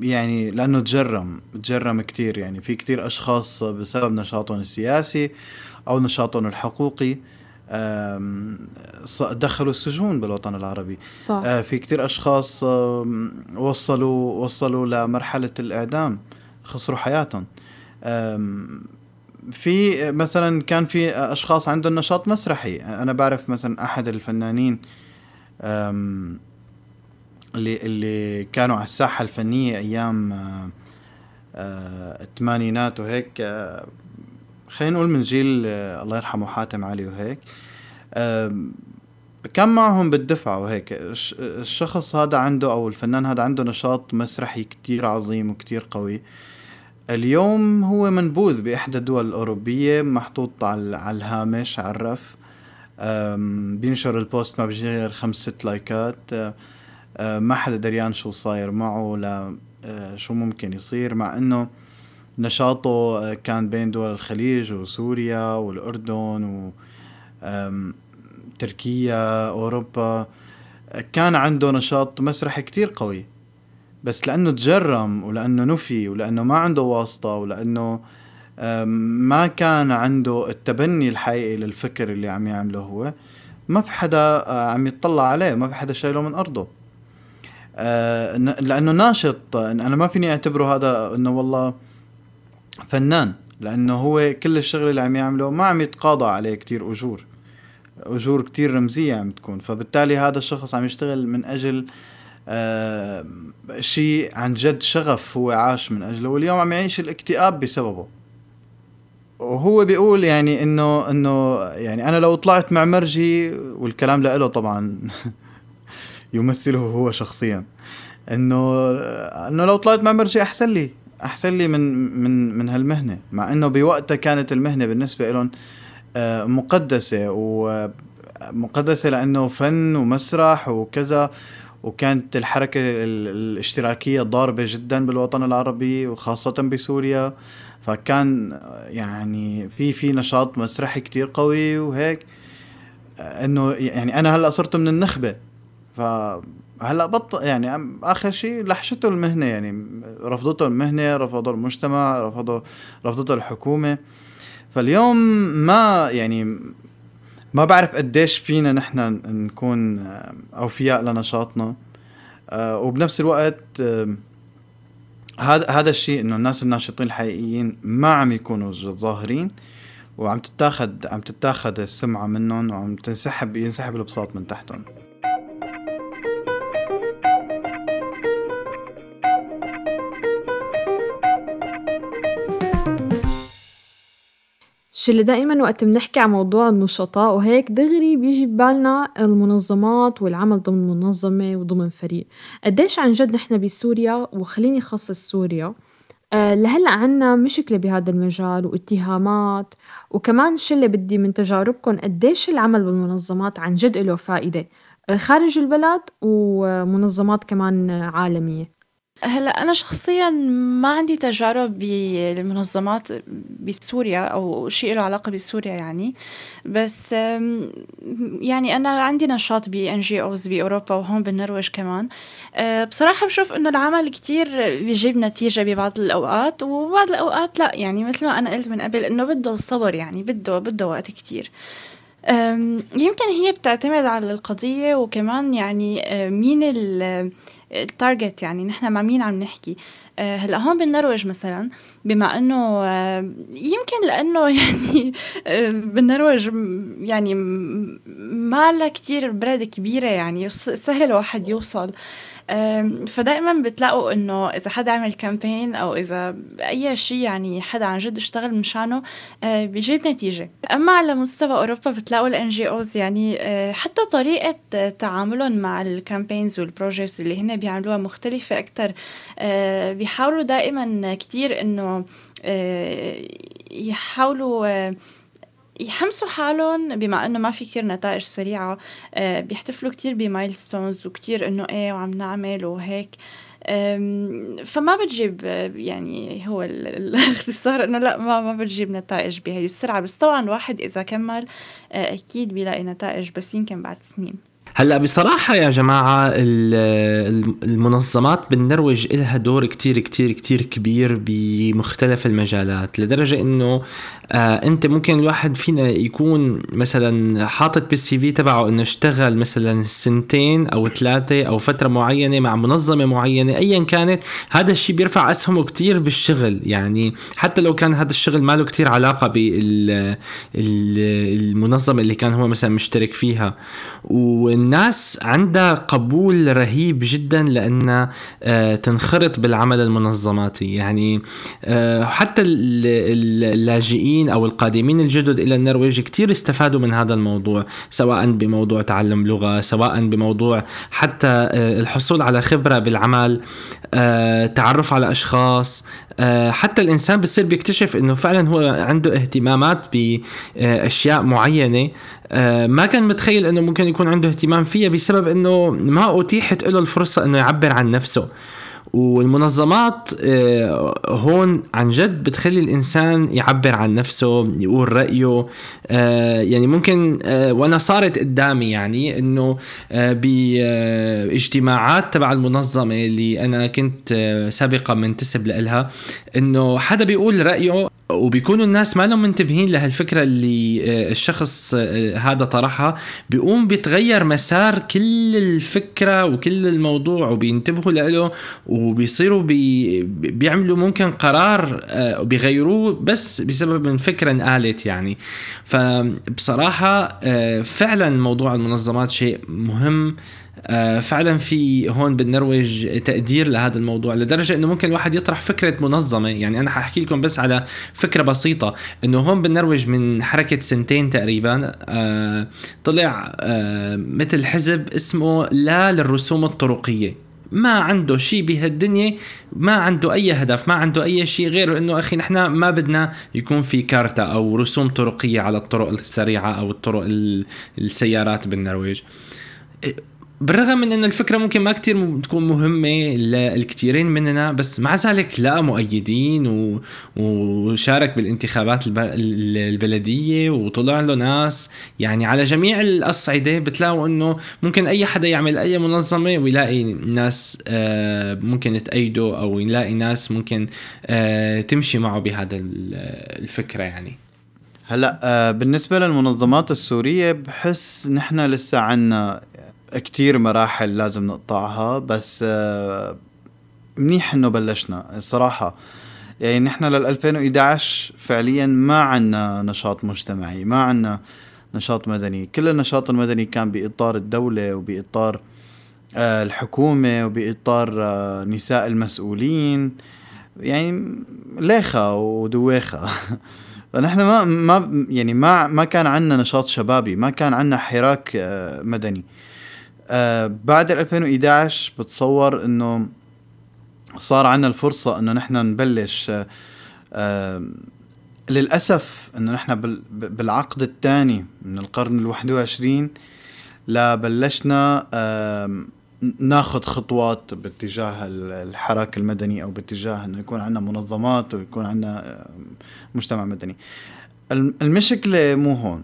يعني لأنه تجرم تجرم كتير، يعني في كتير أشخاص بسبب نشاطهم السياسي أو نشاطهم الحقوقي دخلوا السجون بالوطن العربي. صح. في كتير أشخاص وصلوا وصلوا لمرحلة الإعدام، خسروا حياتهم. في مثلا كان في أشخاص عندهم نشاط مسرحي، أنا بعرف مثلا أحد الفنانين اللي اللي كانوا على الساحة الفنية أيام الثمانينات وهيك، خلينا نقول من جيل الله يرحمه حاتم علي وهيك، كان معهم بالدفعة وهيك. الشخص هذا عنده أو الفنان هذا عنده نشاط مسرحي كتير عظيم وكتير قوي، اليوم هو منبوذ بإحدى الدول الأوروبية، محطوط على الهامش على الرف، بينشر البوست ما بيجي غير خمس ست لايكات، ما حدا دريان شو صاير معه ولا شو ممكن يصير، مع أنه نشاطه كان بين دول الخليج وسوريا والأردن وتركيا أوروبا، كان عنده نشاط مسرحي كتير قوي، بس لأنه تجرم ولأنه نفي ولأنه ما عنده واسطة ولأنه ما كان عنده التبني الحقيقي للفكر اللي عم يعمله هو، ما في حدا عم يطلع عليه، ما في حدا شايله من أرضه، لأنه ناشط. أنا ما فيني أعتبره هذا أنه والله فنان، لأنه هو كل الشغل اللي عم يعمله ما عم يتقاضى عليه كتير أجور أجور كتير رمزية عم تكون، فبالتالي هذا الشخص عم يشتغل من أجل آه شيء عن جد شغف هو عاش من أجله، واليوم عم يعيش الاكتئاب بسببه. وهو بيقول يعني إنه إنه يعني أنا لو طلعت مع مرجي، والكلام لإله طبعا يمثله هو شخصيا، إنه إنه لو طلعت مع مرجي أحسن لي أحسن لي من من من هالمهنة، مع إنه بوقتها كانت المهنة بالنسبة إلهم مقدسة، ومقدسة لأنه فن ومسرح وكذا، وكانت الحركة الاشتراكية ضاربة جدا بالوطن العربي وخاصة بسوريا، فكان يعني في في نشاط مسرحي كتير قوي وهيك. إنه يعني أنا هلأ صرت من النخبة، ف هلا بط يعني آخر شيء لحشته المهنة، يعني رفضته المهنة، رفضه المجتمع، رفضه رفضته الحكومة. فاليوم ما يعني ما بعرف قديش فينا نحن نكون أوفياء لنشاطنا، وبنفس الوقت هذا هذا الشيء إنه الناس الناشطين الحقيقيين ما عم يكونوا ظاهرين، وعم تتاخد عم تتاخد السمعة منهم، وعم تنسحب ينسحب البساط من تحتهم. شلي دائما وقت بنحكي عن موضوع النشطاء وهيك دغري بيجي ببالنا المنظمات والعمل ضمن منظمة وضمن فريق. قديش عن جد نحن بسوريا، وخليني خصص سوريا، أه لهلأ عنا مشكلة بهذا المجال واتهامات، وكمان شلي بدي من تجاربكم قديش العمل بالمنظمات عن جد له فائدة خارج البلد ومنظمات كمان عالمية. هلا أنا شخصياً ما عندي تجارب بالمنظمات بسوريا أو شيء له علاقة بسوريا يعني، بس يعني أنا عندي نشاط بإن جي أوز بأوروبا وهون بالنرويج كمان. بصراحة بشوف إنه العمل كتير بيجيب نتيجة ببعض الأوقات، وبعض الأوقات لأ، يعني مثل ما أنا قلت من قبل إنه بده صبر، يعني بده بده وقت كتير. يمكن هي بتعتمد على القضية، وكمان يعني مين التارجت، يعني نحن مع مين عم نحكي. هلأ هون بالنرويج مثلا، بما أنه يمكن لأنه يعني بالنرويج يعني ما لها كتير بلد كبيرة، يعني سهل واحد يوصل، فدائما بتلاقوا انه اذا حدا عمل كامبين او اذا اي شيء يعني حدا عن جد اشتغل مشانه بيجيب نتيجه. اما على مستوى اوروبا بتلاقوا الان جي اوز يعني حتى طريقه تعاملهم مع الكامبينز والبروجيكتس اللي هنا بيعملوها مختلفه اكثر، بيحاولوا دائما كتير انه يحاولوا يحمسوا حالهم بما انه ما في كتير نتائج سريعه. آه بيحتفلوا كتير بمايلستونز وكتير انه ايه وعم نعمل وهيك، فما بتجيب يعني هو الاختصار انه لا ما ما بتجيب نتائج بهي السرعه. بس طبعا واحد اذا كمل اكيد بيلاقي نتائج، بس يمكن بعد سنين. هلا بصراحه يا جماعه المنظمات بالنرويج إلها دور كتير كتير كتير كبير بمختلف المجالات، لدرجه انه انت ممكن الواحد فينا يكون مثلا حاطط بالسي في تبعه انه اشتغل مثلا سنتين او ثلاثه او فتره معينه مع منظمه معينه ايا كانت، هذا الشيء بيرفع اسهمه كتير بالشغل. يعني حتى لو كان هذا الشغل ما له كتير علاقه بالمنظمه اللي كان هو مثلا مشترك فيها. والناس عندها قبول رهيب جدا لأنها تنخرط بالعمل المنظماتي. يعني حتى اللاجئين أو القادمين الجدد إلى النرويج كتير استفادوا من هذا الموضوع، سواء بموضوع تعلم لغة، سواء بموضوع حتى الحصول على خبرة بالعمل، تعرف على أشخاص. حتى الإنسان بصير بيكتشف إنه فعلا هو عنده اهتمامات بأشياء معينة ما كان متخيل إنه ممكن يكون عنده اهتمام فيها، بسبب إنه ما أتيحت له الفرصة إنه يعبر عن نفسه. والمنظمات هون عن جد بتخلي الإنسان يعبر عن نفسه، يقول رأيه. يعني ممكن وأنا صارت قدامي يعني أنه باجتماعات تبع المنظمة اللي أنا كنت سابقا منتسب لها، أنه حدا بيقول رأيه وبيكونوا الناس ما لهم منتبهين لهالفكرة اللي الشخص هذا طرحها، بيقوم بيتغير مسار كل الفكرة وكل الموضوع وبينتبهوا له وبيصيروا بي بيعملوا ممكن قرار بيغيروه بس بسبب من فكرة انقالت. يعني فبصراحة فعلا موضوع المنظمات شيء مهم فعلا في هون بالنرويج، تقدير لهذا الموضوع لدرجة انه ممكن الواحد يطرح فكرة منظمة. يعني انا حاحكي لكم بس على فكرة بسيطة، انه هون بالنرويج من حركة سنتين تقريبا طلع مثل حزب اسمه لا للرسوم الطرقية. ما عنده شيء بهالدنيا، ما عنده أي هدف، ما عنده أي شيء غير إنه أخي نحن ما بدنا يكون في كارتا أو رسوم طرقية على الطرق السريعة أو الطرق السيارات بالنرويج. بالرغم من أن الفكرة ممكن ما كتير تكون مهمة للكثيرين مننا، بس مع ذلك لا مؤيدين و... وشارك بالانتخابات الب... البلدية وطلع له ناس. يعني على جميع الأصعدة بتلاقوا أنه ممكن أي حدا يعمل أي منظمة ويلاقي ناس ممكن تأيده أو يلاقي ناس ممكن تمشي معه بهذا الفكرة. يعني هلأ بالنسبة للمنظمات السورية بحس نحن لسه عنا كتير مراحل لازم نقطعها، بس منيح انه بلشنا الصراحة. يعني نحن للألفين وإحدى عشر فعليا ما عنا نشاط مجتمعي، ما عنا نشاط مدني. كل النشاط المدني كان بإطار الدولة وبإطار الحكومة وبإطار نساء المسؤولين، يعني ليخة ودويخة. فنحن ما ما يعني ما ما كان عنا نشاط شبابي، ما كان عنا حراك مدني. بعد ألفين وإحدى عشر بتصور انه صار عنا الفرصة انه نحن نبلش. للأسف انه نحن بالعقد الثاني من القرن الواحد وعشرين لا بلشنا ناخد خطوات باتجاه الحراك المدني او باتجاه انه يكون عنا منظمات ويكون عنا مجتمع مدني. المشكلة مو هون،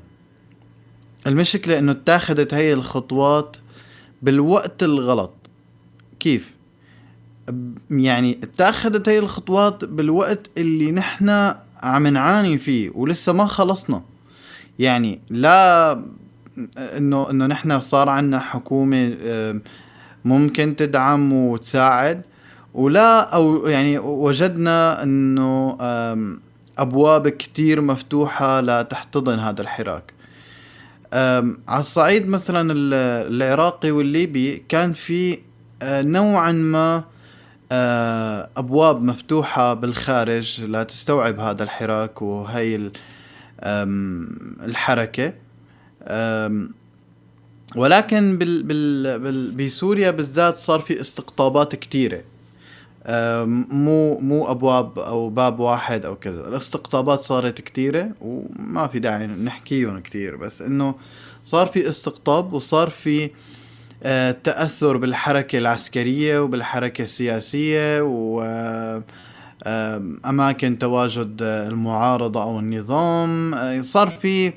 المشكلة انه اتاخدت هاي الخطوات بالوقت الغلط. كيف يعني اتاخدت هاي الخطوات بالوقت اللي نحن عم نعاني فيه ولسه ما خلصنا؟ يعني لا انه انه نحن صار عنا حكومة ممكن تدعم وتساعد، ولا او يعني وجدنا انه ابواب كتير مفتوحة لا تحتضن هذا الحراك. على الصعيد مثلا العراقي والليبي كان في نوعا ما أبواب مفتوحة بالخارج لا تستوعب هذا الحراك وهي الحركة، ولكن بسوريا بالذات صار في استقطابات كتيرة مو مو أبواب أو باب واحد أو كذا. الاستقطابات صارت كتيرة وما في داعي نحكيهم كتير، بس إنه صار في استقطاب وصار في تأثر بالحركة العسكرية وبالحركة السياسية وأماكن تواجد المعارضة أو النظام. صار في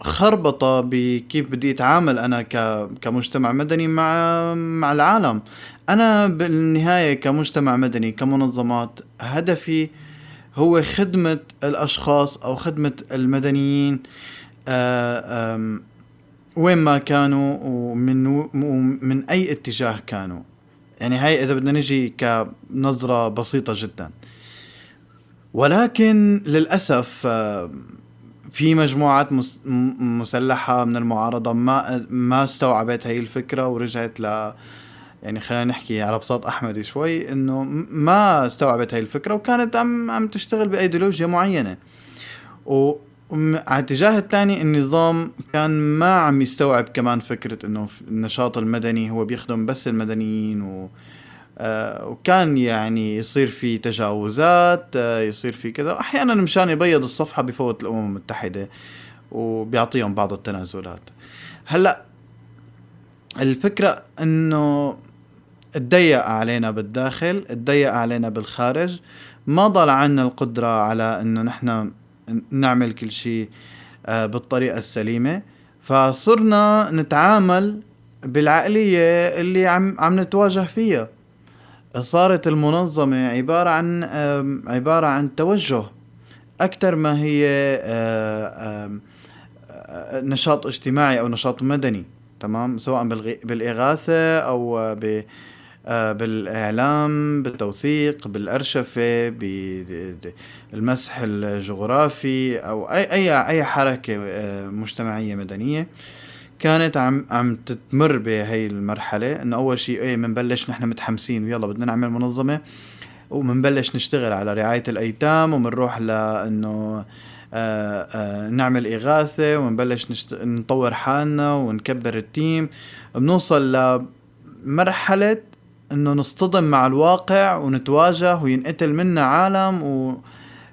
خربطة بكيف بدي أتعامل أنا كمجتمع مدني مع مع العالم. أنا بالنهاية كمجتمع مدني كمنظمات هدفي هو خدمة الأشخاص أو خدمة المدنيين وين ما كانوا ومن ومن أي اتجاه كانوا. يعني هاي إذا بدنا نجي كنظرة بسيطة جدا، ولكن للأسف في مجموعات مسلحة من المعارضة ما ما استوعبت هاي الفكرة ورجعت ل يعني خلينا نحكي على بساط أحمد شوي، إنه ما استوعبت هاي الفكرة وكانت عم عم تشتغل بأيديولوجيا معينة، وعلى الاتجاه الثاني النظام كان ما عم يستوعب كمان فكرة إنه النشاط المدني هو بيخدم بس المدنيين، و وكان يعني يصير في تجاوزات يصير في كذا، أحيانا مشان يبيض الصفحة بفوت الأمم المتحدة وبيعطيهم بعض التنازلات. هلأ الفكرة إنه اتضيق علينا بالداخل، اتضيق علينا بالخارج، ما ضل عنا القدرة على إنه نحن نعمل كل شيء بالطريقة السليمة، فصرنا نتعامل بالعقلية اللي عم عم نتواجه فيها. صارت المنظمة عبارة عن عبارة عن توجه أكثر ما هي نشاط اجتماعي أو نشاط مدني، تمام، سواء بالإغاثة أو بالإعلام، بالتوثيق، بالأرشفة، بالمسح الجغرافي، أو أي أي أي حركة مجتمعية مدنية كانت عم عم تتمر بهي المرحلة. إنه أول شيء إيه منبلش نحن متحمسين ويلا بدنا نعمل منظمة، ومنبلش نشتغل على رعاية الأيتام، ومنروح لإنه آآ آآ نعمل إغاثة، ومنبلش نشت... نطور حالنا ونكبر التيم. بنوصل لمرحلة إنه نصطدم مع الواقع ونتواجه وينقتل منا عالم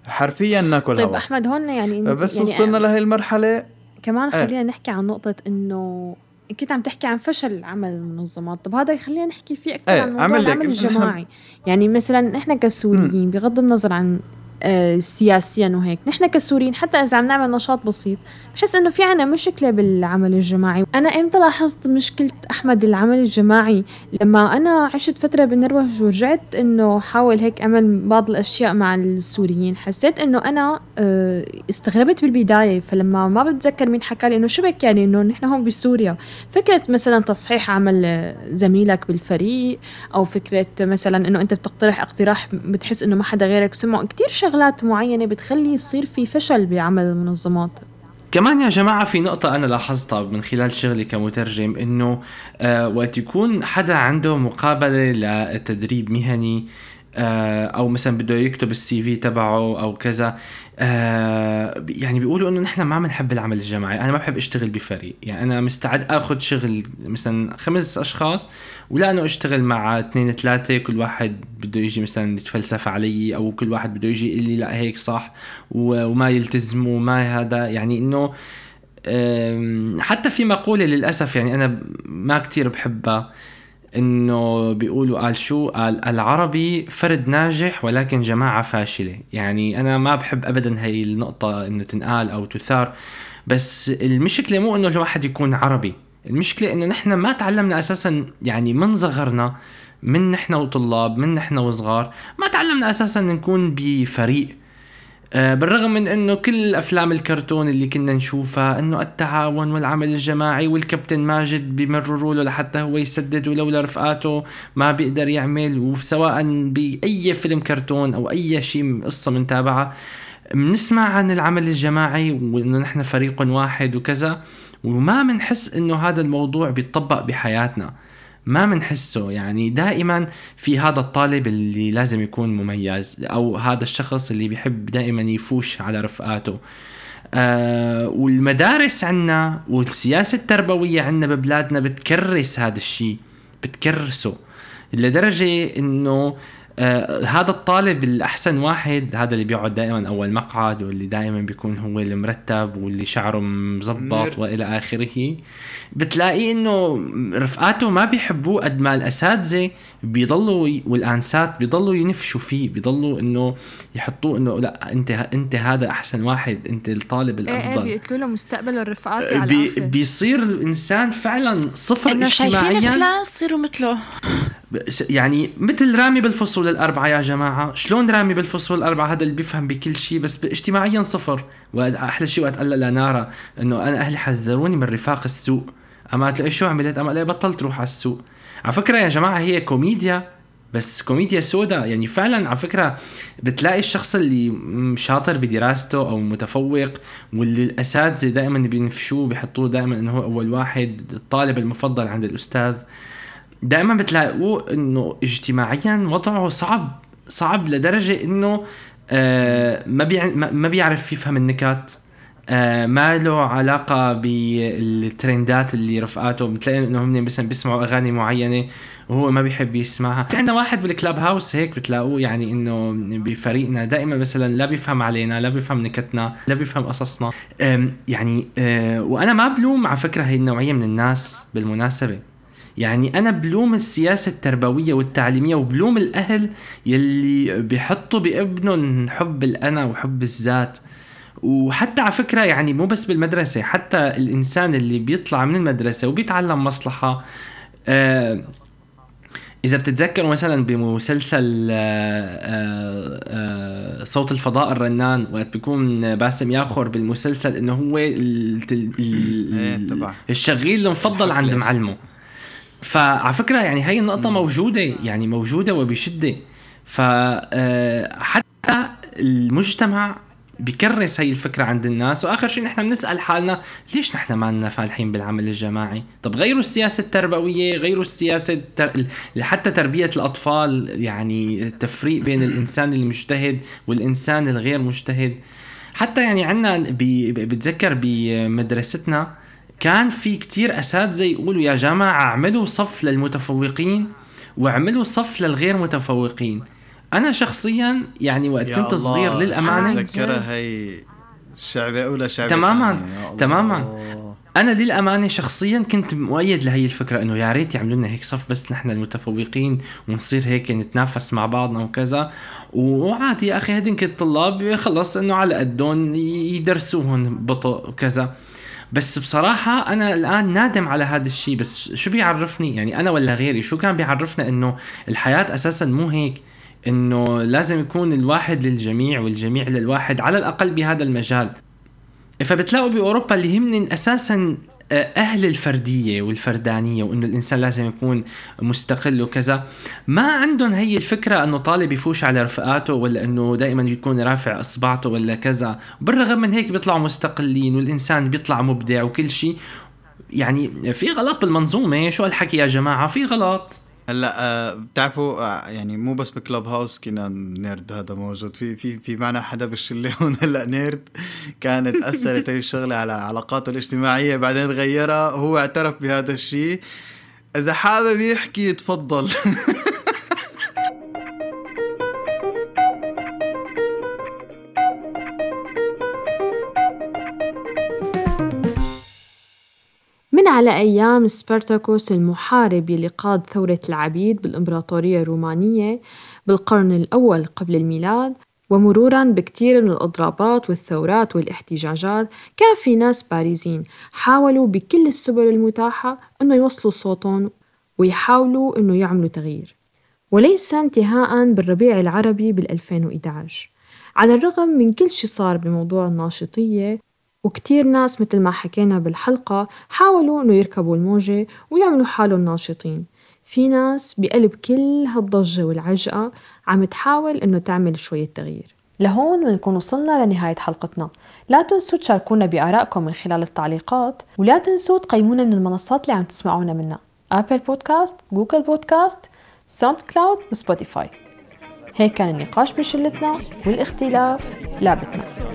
وحرفيا ناكل هوا. طيب أحمد هون يعني بس يعني وصلنا لهي المرحلة كمان. خلينا أه. نحكي عن نقطة إنه كنت عم تحكي عن فشل عمل المنظمات، طب هذا يخلينا نحكي فيه أكثر أه. عن موضوع العمل الجماعي. يعني مثلا إحنا كسوريين بغض النظر عن آه سياسيا وهيك، نحن كسوريين حتى إذا عم نعمل نشاط بسيط بحس إنه في عنا مشكلة بالعمل الجماعي. أنا إمتى لاحظت مشكلة أحمد العمل الجماعي؟ لما أنا عشت فترة بالنرويج ورجعت إنه حاول هيك أعمل بعض الأشياء مع السوريين، حسيت إنه أنا آه استغربت بالبداية، فلما ما بتذكر مين حكى لي إنه شبك يعني إنه نحن هون بسوريا، فكرة مثلا تصحيح عمل زميلك بالفريق، أو فكرة مثلا إنه أنت بتقترح اقتراح بتحس إنه ما حدا غيرك سمعه، كتير شغلات معينة بتخلي يصير في فشل بعمل المنظمات. كمان يا جماعة في نقطة أنا لاحظتها من خلال شغلي كمترجم، إنه آه وقت يكون حدا عنده مقابلة لتدريب مهني آه أو مثلا بده يكتب السي في تبعه أو كذا، آه يعني بيقولوا إنه نحن ما بنحب العمل الجماعي، أنا ما بحب أشتغل بفريق، يعني أنا مستعد أخذ شغل مثلا خمس أشخاص ولا أنه أشتغل مع اثنين ثلاثة كل واحد بده يجي مثلا يتفلسف علي، أو كل واحد بده يجي يقول لي لا هيك صح وما يلتزم وما هذا. يعني إنه حتى في مقولة للأسف يعني أنا ما كتير بحبها، إنه بيقولوا قال شو قال العربي فرد ناجح ولكن جماعة فاشلة. يعني أنا ما بحب أبدا هاي النقطة إنه تنقال أو تثار، بس المشكلة مو إنه الواحد يكون عربي، المشكلة إنه نحن ما تعلمنا أساسا، يعني من صغرنا من نحن وطلاب من نحن وصغار ما تعلمنا أساسا نكون بفريق، بالرغم من إنه كل أفلام الكرتون اللي كنا نشوفها إنه التعاون والعمل الجماعي والكابتن ماجد بيمرروا له لحتى هو يسدد ولولا رفقاته ما بيقدر يعمل، وسواء بأي فيلم كرتون أو أي شيء قصة منتابعة بنسمع عن العمل الجماعي وإنه نحن فريق واحد وكذا، وما منحس إنه هذا الموضوع بيتطبق بحياتنا، ما منحسه. يعني دائما في هذا الطالب اللي لازم يكون مميز، أو هذا الشخص اللي بيحب دائما يفوش على رفقاته. آه والمدارس عنا والسياسة التربوية عنا ببلادنا بتكرس هذا الشيء، بتكرسه. لدرجة انه آه هذا الطالب الأحسن واحد، هذا اللي بيقعد دائما أول مقعد، واللي دائما بيكون هو المرتب واللي شعره مزبط وإلى آخره، بتلاقي إنه رفقاته ما بيحبوه قد ما الأساتذة بيضلوا والأنسات بيضلوا ينفشوا فيه، بيضلوا إنه يحطوه إنه لا أنت أنت هذا أحسن واحد، أنت الطالب الأفضل. إيه بيقتلوا له مستقبل الرفقات على بي بيصير الإنسان فعلا صفر اجتماعيا. إنه شايفين فلان صيروا مثله، يعني مثل رامي بالفصول الأربعة. يا جماعة شلون رامي بالفصول الأربعة؟ هذا اللي بيفهم بكل شيء بس اجتماعيا صفر. وأحلى شيء وقت قال لا نارا إنه أنا أهلي حذروني من رفاق السوق، أما تلاقي شو عملت؟ أما لا بطلت روح على السوق. على فكرة يا جماعة هي كوميديا، بس كوميديا سودا. يعني فعلا على فكرة بتلاقي الشخص اللي شاطر بدراسته أو متفوق واللي الأساتذة دائما بينفشوه، بيحطوه دائما إنه هو أول واحد، الطالب المفضل عند الأستاذ، دائما بتلاقوه انه اجتماعيا وضعه صعب صعب لدرجه انه آه ما بيع ما بيعرف يفهم النكات، آه ما له علاقه بالترندات اللي رفقاته. بتلاقي انه هم مثلا بيسمعوا اغاني معينه وهو ما بيحب يسمعها. عندنا واحد بالكلاب هاوس هيك بتلاقوه، يعني انه بفريقنا دائما مثلا لا بيفهم علينا، لا بيفهم نكتنا، لا بيفهم قصصنا، يعني آه وانا ما بلوم على فكره هي النوعيه من الناس بالمناسبه. يعني أنا بلوم السياسة التربوية والتعليمية وبلوم الأهل يلي بيحطوا بابنهم حب الأنا وحب الذات. وحتى على فكرة يعني مو بس بالمدرسة، حتى الإنسان اللي بيطلع من المدرسة وبيتعلم مصلحة. آه إذا بتتذكروا مثلا بمسلسل صوت الفضاء الرنان، وقت بيكون باسم ياخر بالمسلسل إنه هو الشغيل المفضل عند معلمه، فعلى فكرة يعني هاي النقطة موجودة، يعني موجودة وبشدة. فحتى المجتمع بيكرس هاي الفكرة عند الناس. وآخر شيء نحن بنسأل حالنا ليش نحن ما لنا فالحين بالعمل الجماعي؟ طب غيروا السياسة التربوية، غيروا السياسة التر... حتى تربية الأطفال، يعني التفريق بين الإنسان المجتهد والإنسان الغير مجتهد. حتى يعني عنا ب... بتذكر بمدرستنا كان في كتير أساتذة يقولوا يا جماعة اعملوا صف للمتفوقين واعملوا صف للغير متفوقين. أنا شخصيا يعني وقت كنت صغير للأمانة تذكرها هاي شعبية أولى شعبية تماما تماما. أنا للأمانة شخصيا كنت مؤيد لهي الفكرة إنه يا ريت يعملوا لنا هيك صف بس نحن المتفوقين ونصير هيك نتنافس مع بعضنا وكذا. وعادي يا أخي هدنك الطلاب خلص إنه على قدهم يدرسوهم بطء وكذا. بس بصراحة أنا الآن نادم على هذا الشيء. بس شو بيعرفني يعني أنا ولا غيري؟ شو كان بيعرفنا إنه الحياة أساساً مو هيك، إنه لازم يكون الواحد للجميع والجميع للواحد على الأقل بهذا المجال. فبتلاقوا بأوروبا اللي هم أساساً أهل الفردية والفردانية وإنه الإنسان لازم يكون مستقل وكذا، ما عندهم هي الفكرة إنه طالب يفوش على رفقاته ولا إنه دائما يكون رافع إصبعته ولا كذا. بالرغم من هيك بيطلعوا مستقلين والإنسان بيطلع مبدع وكل شيء. يعني في غلط بالمنظومة. شو الحكي يا جماعة؟ في غلط. هلا بتعرفوا يعني مو بس بكلاب هاوس كنا نيرد هذا موجود في في في معنا حدا بالشله هون هلا نيرد. كانت اثرت هي الشغله على علاقاته الاجتماعيه، بعدين غيرها، هو اعترف بهذا الشيء. اذا حابب يحكي تفضل. من على أيام سبرتاكوس المحارب يلي قاد ثورة العبيد بالإمبراطورية الرومانية بالقرن الأول قبل الميلاد، ومروراً بكتير من الإضرابات والثورات والاحتجاجات، كان في ناس بارزين حاولوا بكل السبل المتاحة أنه يوصلوا صوتهم ويحاولوا أنه يعملوا تغيير. وليس انتهاءً بالربيع العربي بالألفين وإحدى عشر، على الرغم من كل شي صار بموضوع الناشطية، وكتير ناس مثل ما حكينا بالحلقة حاولوا أنه يركبوا الموجة ويعملوا حالهم ناشطين. في ناس بقلب كل هالضجة والعجقة عم تحاول أنه تعمل شوية تغيير. لهون بنكون وصلنا لنهاية حلقتنا. لا تنسوا تشاركونا بآرائكم من خلال التعليقات، ولا تنسوا تقيمونا من المنصات اللي عم تسمعونا منها: أبل بودكاست، جوجل بودكاست، ساوند كلاود، وسبوتيفاي. هيك كان النقاش بشلتنا، والاختلاف لعبتنا.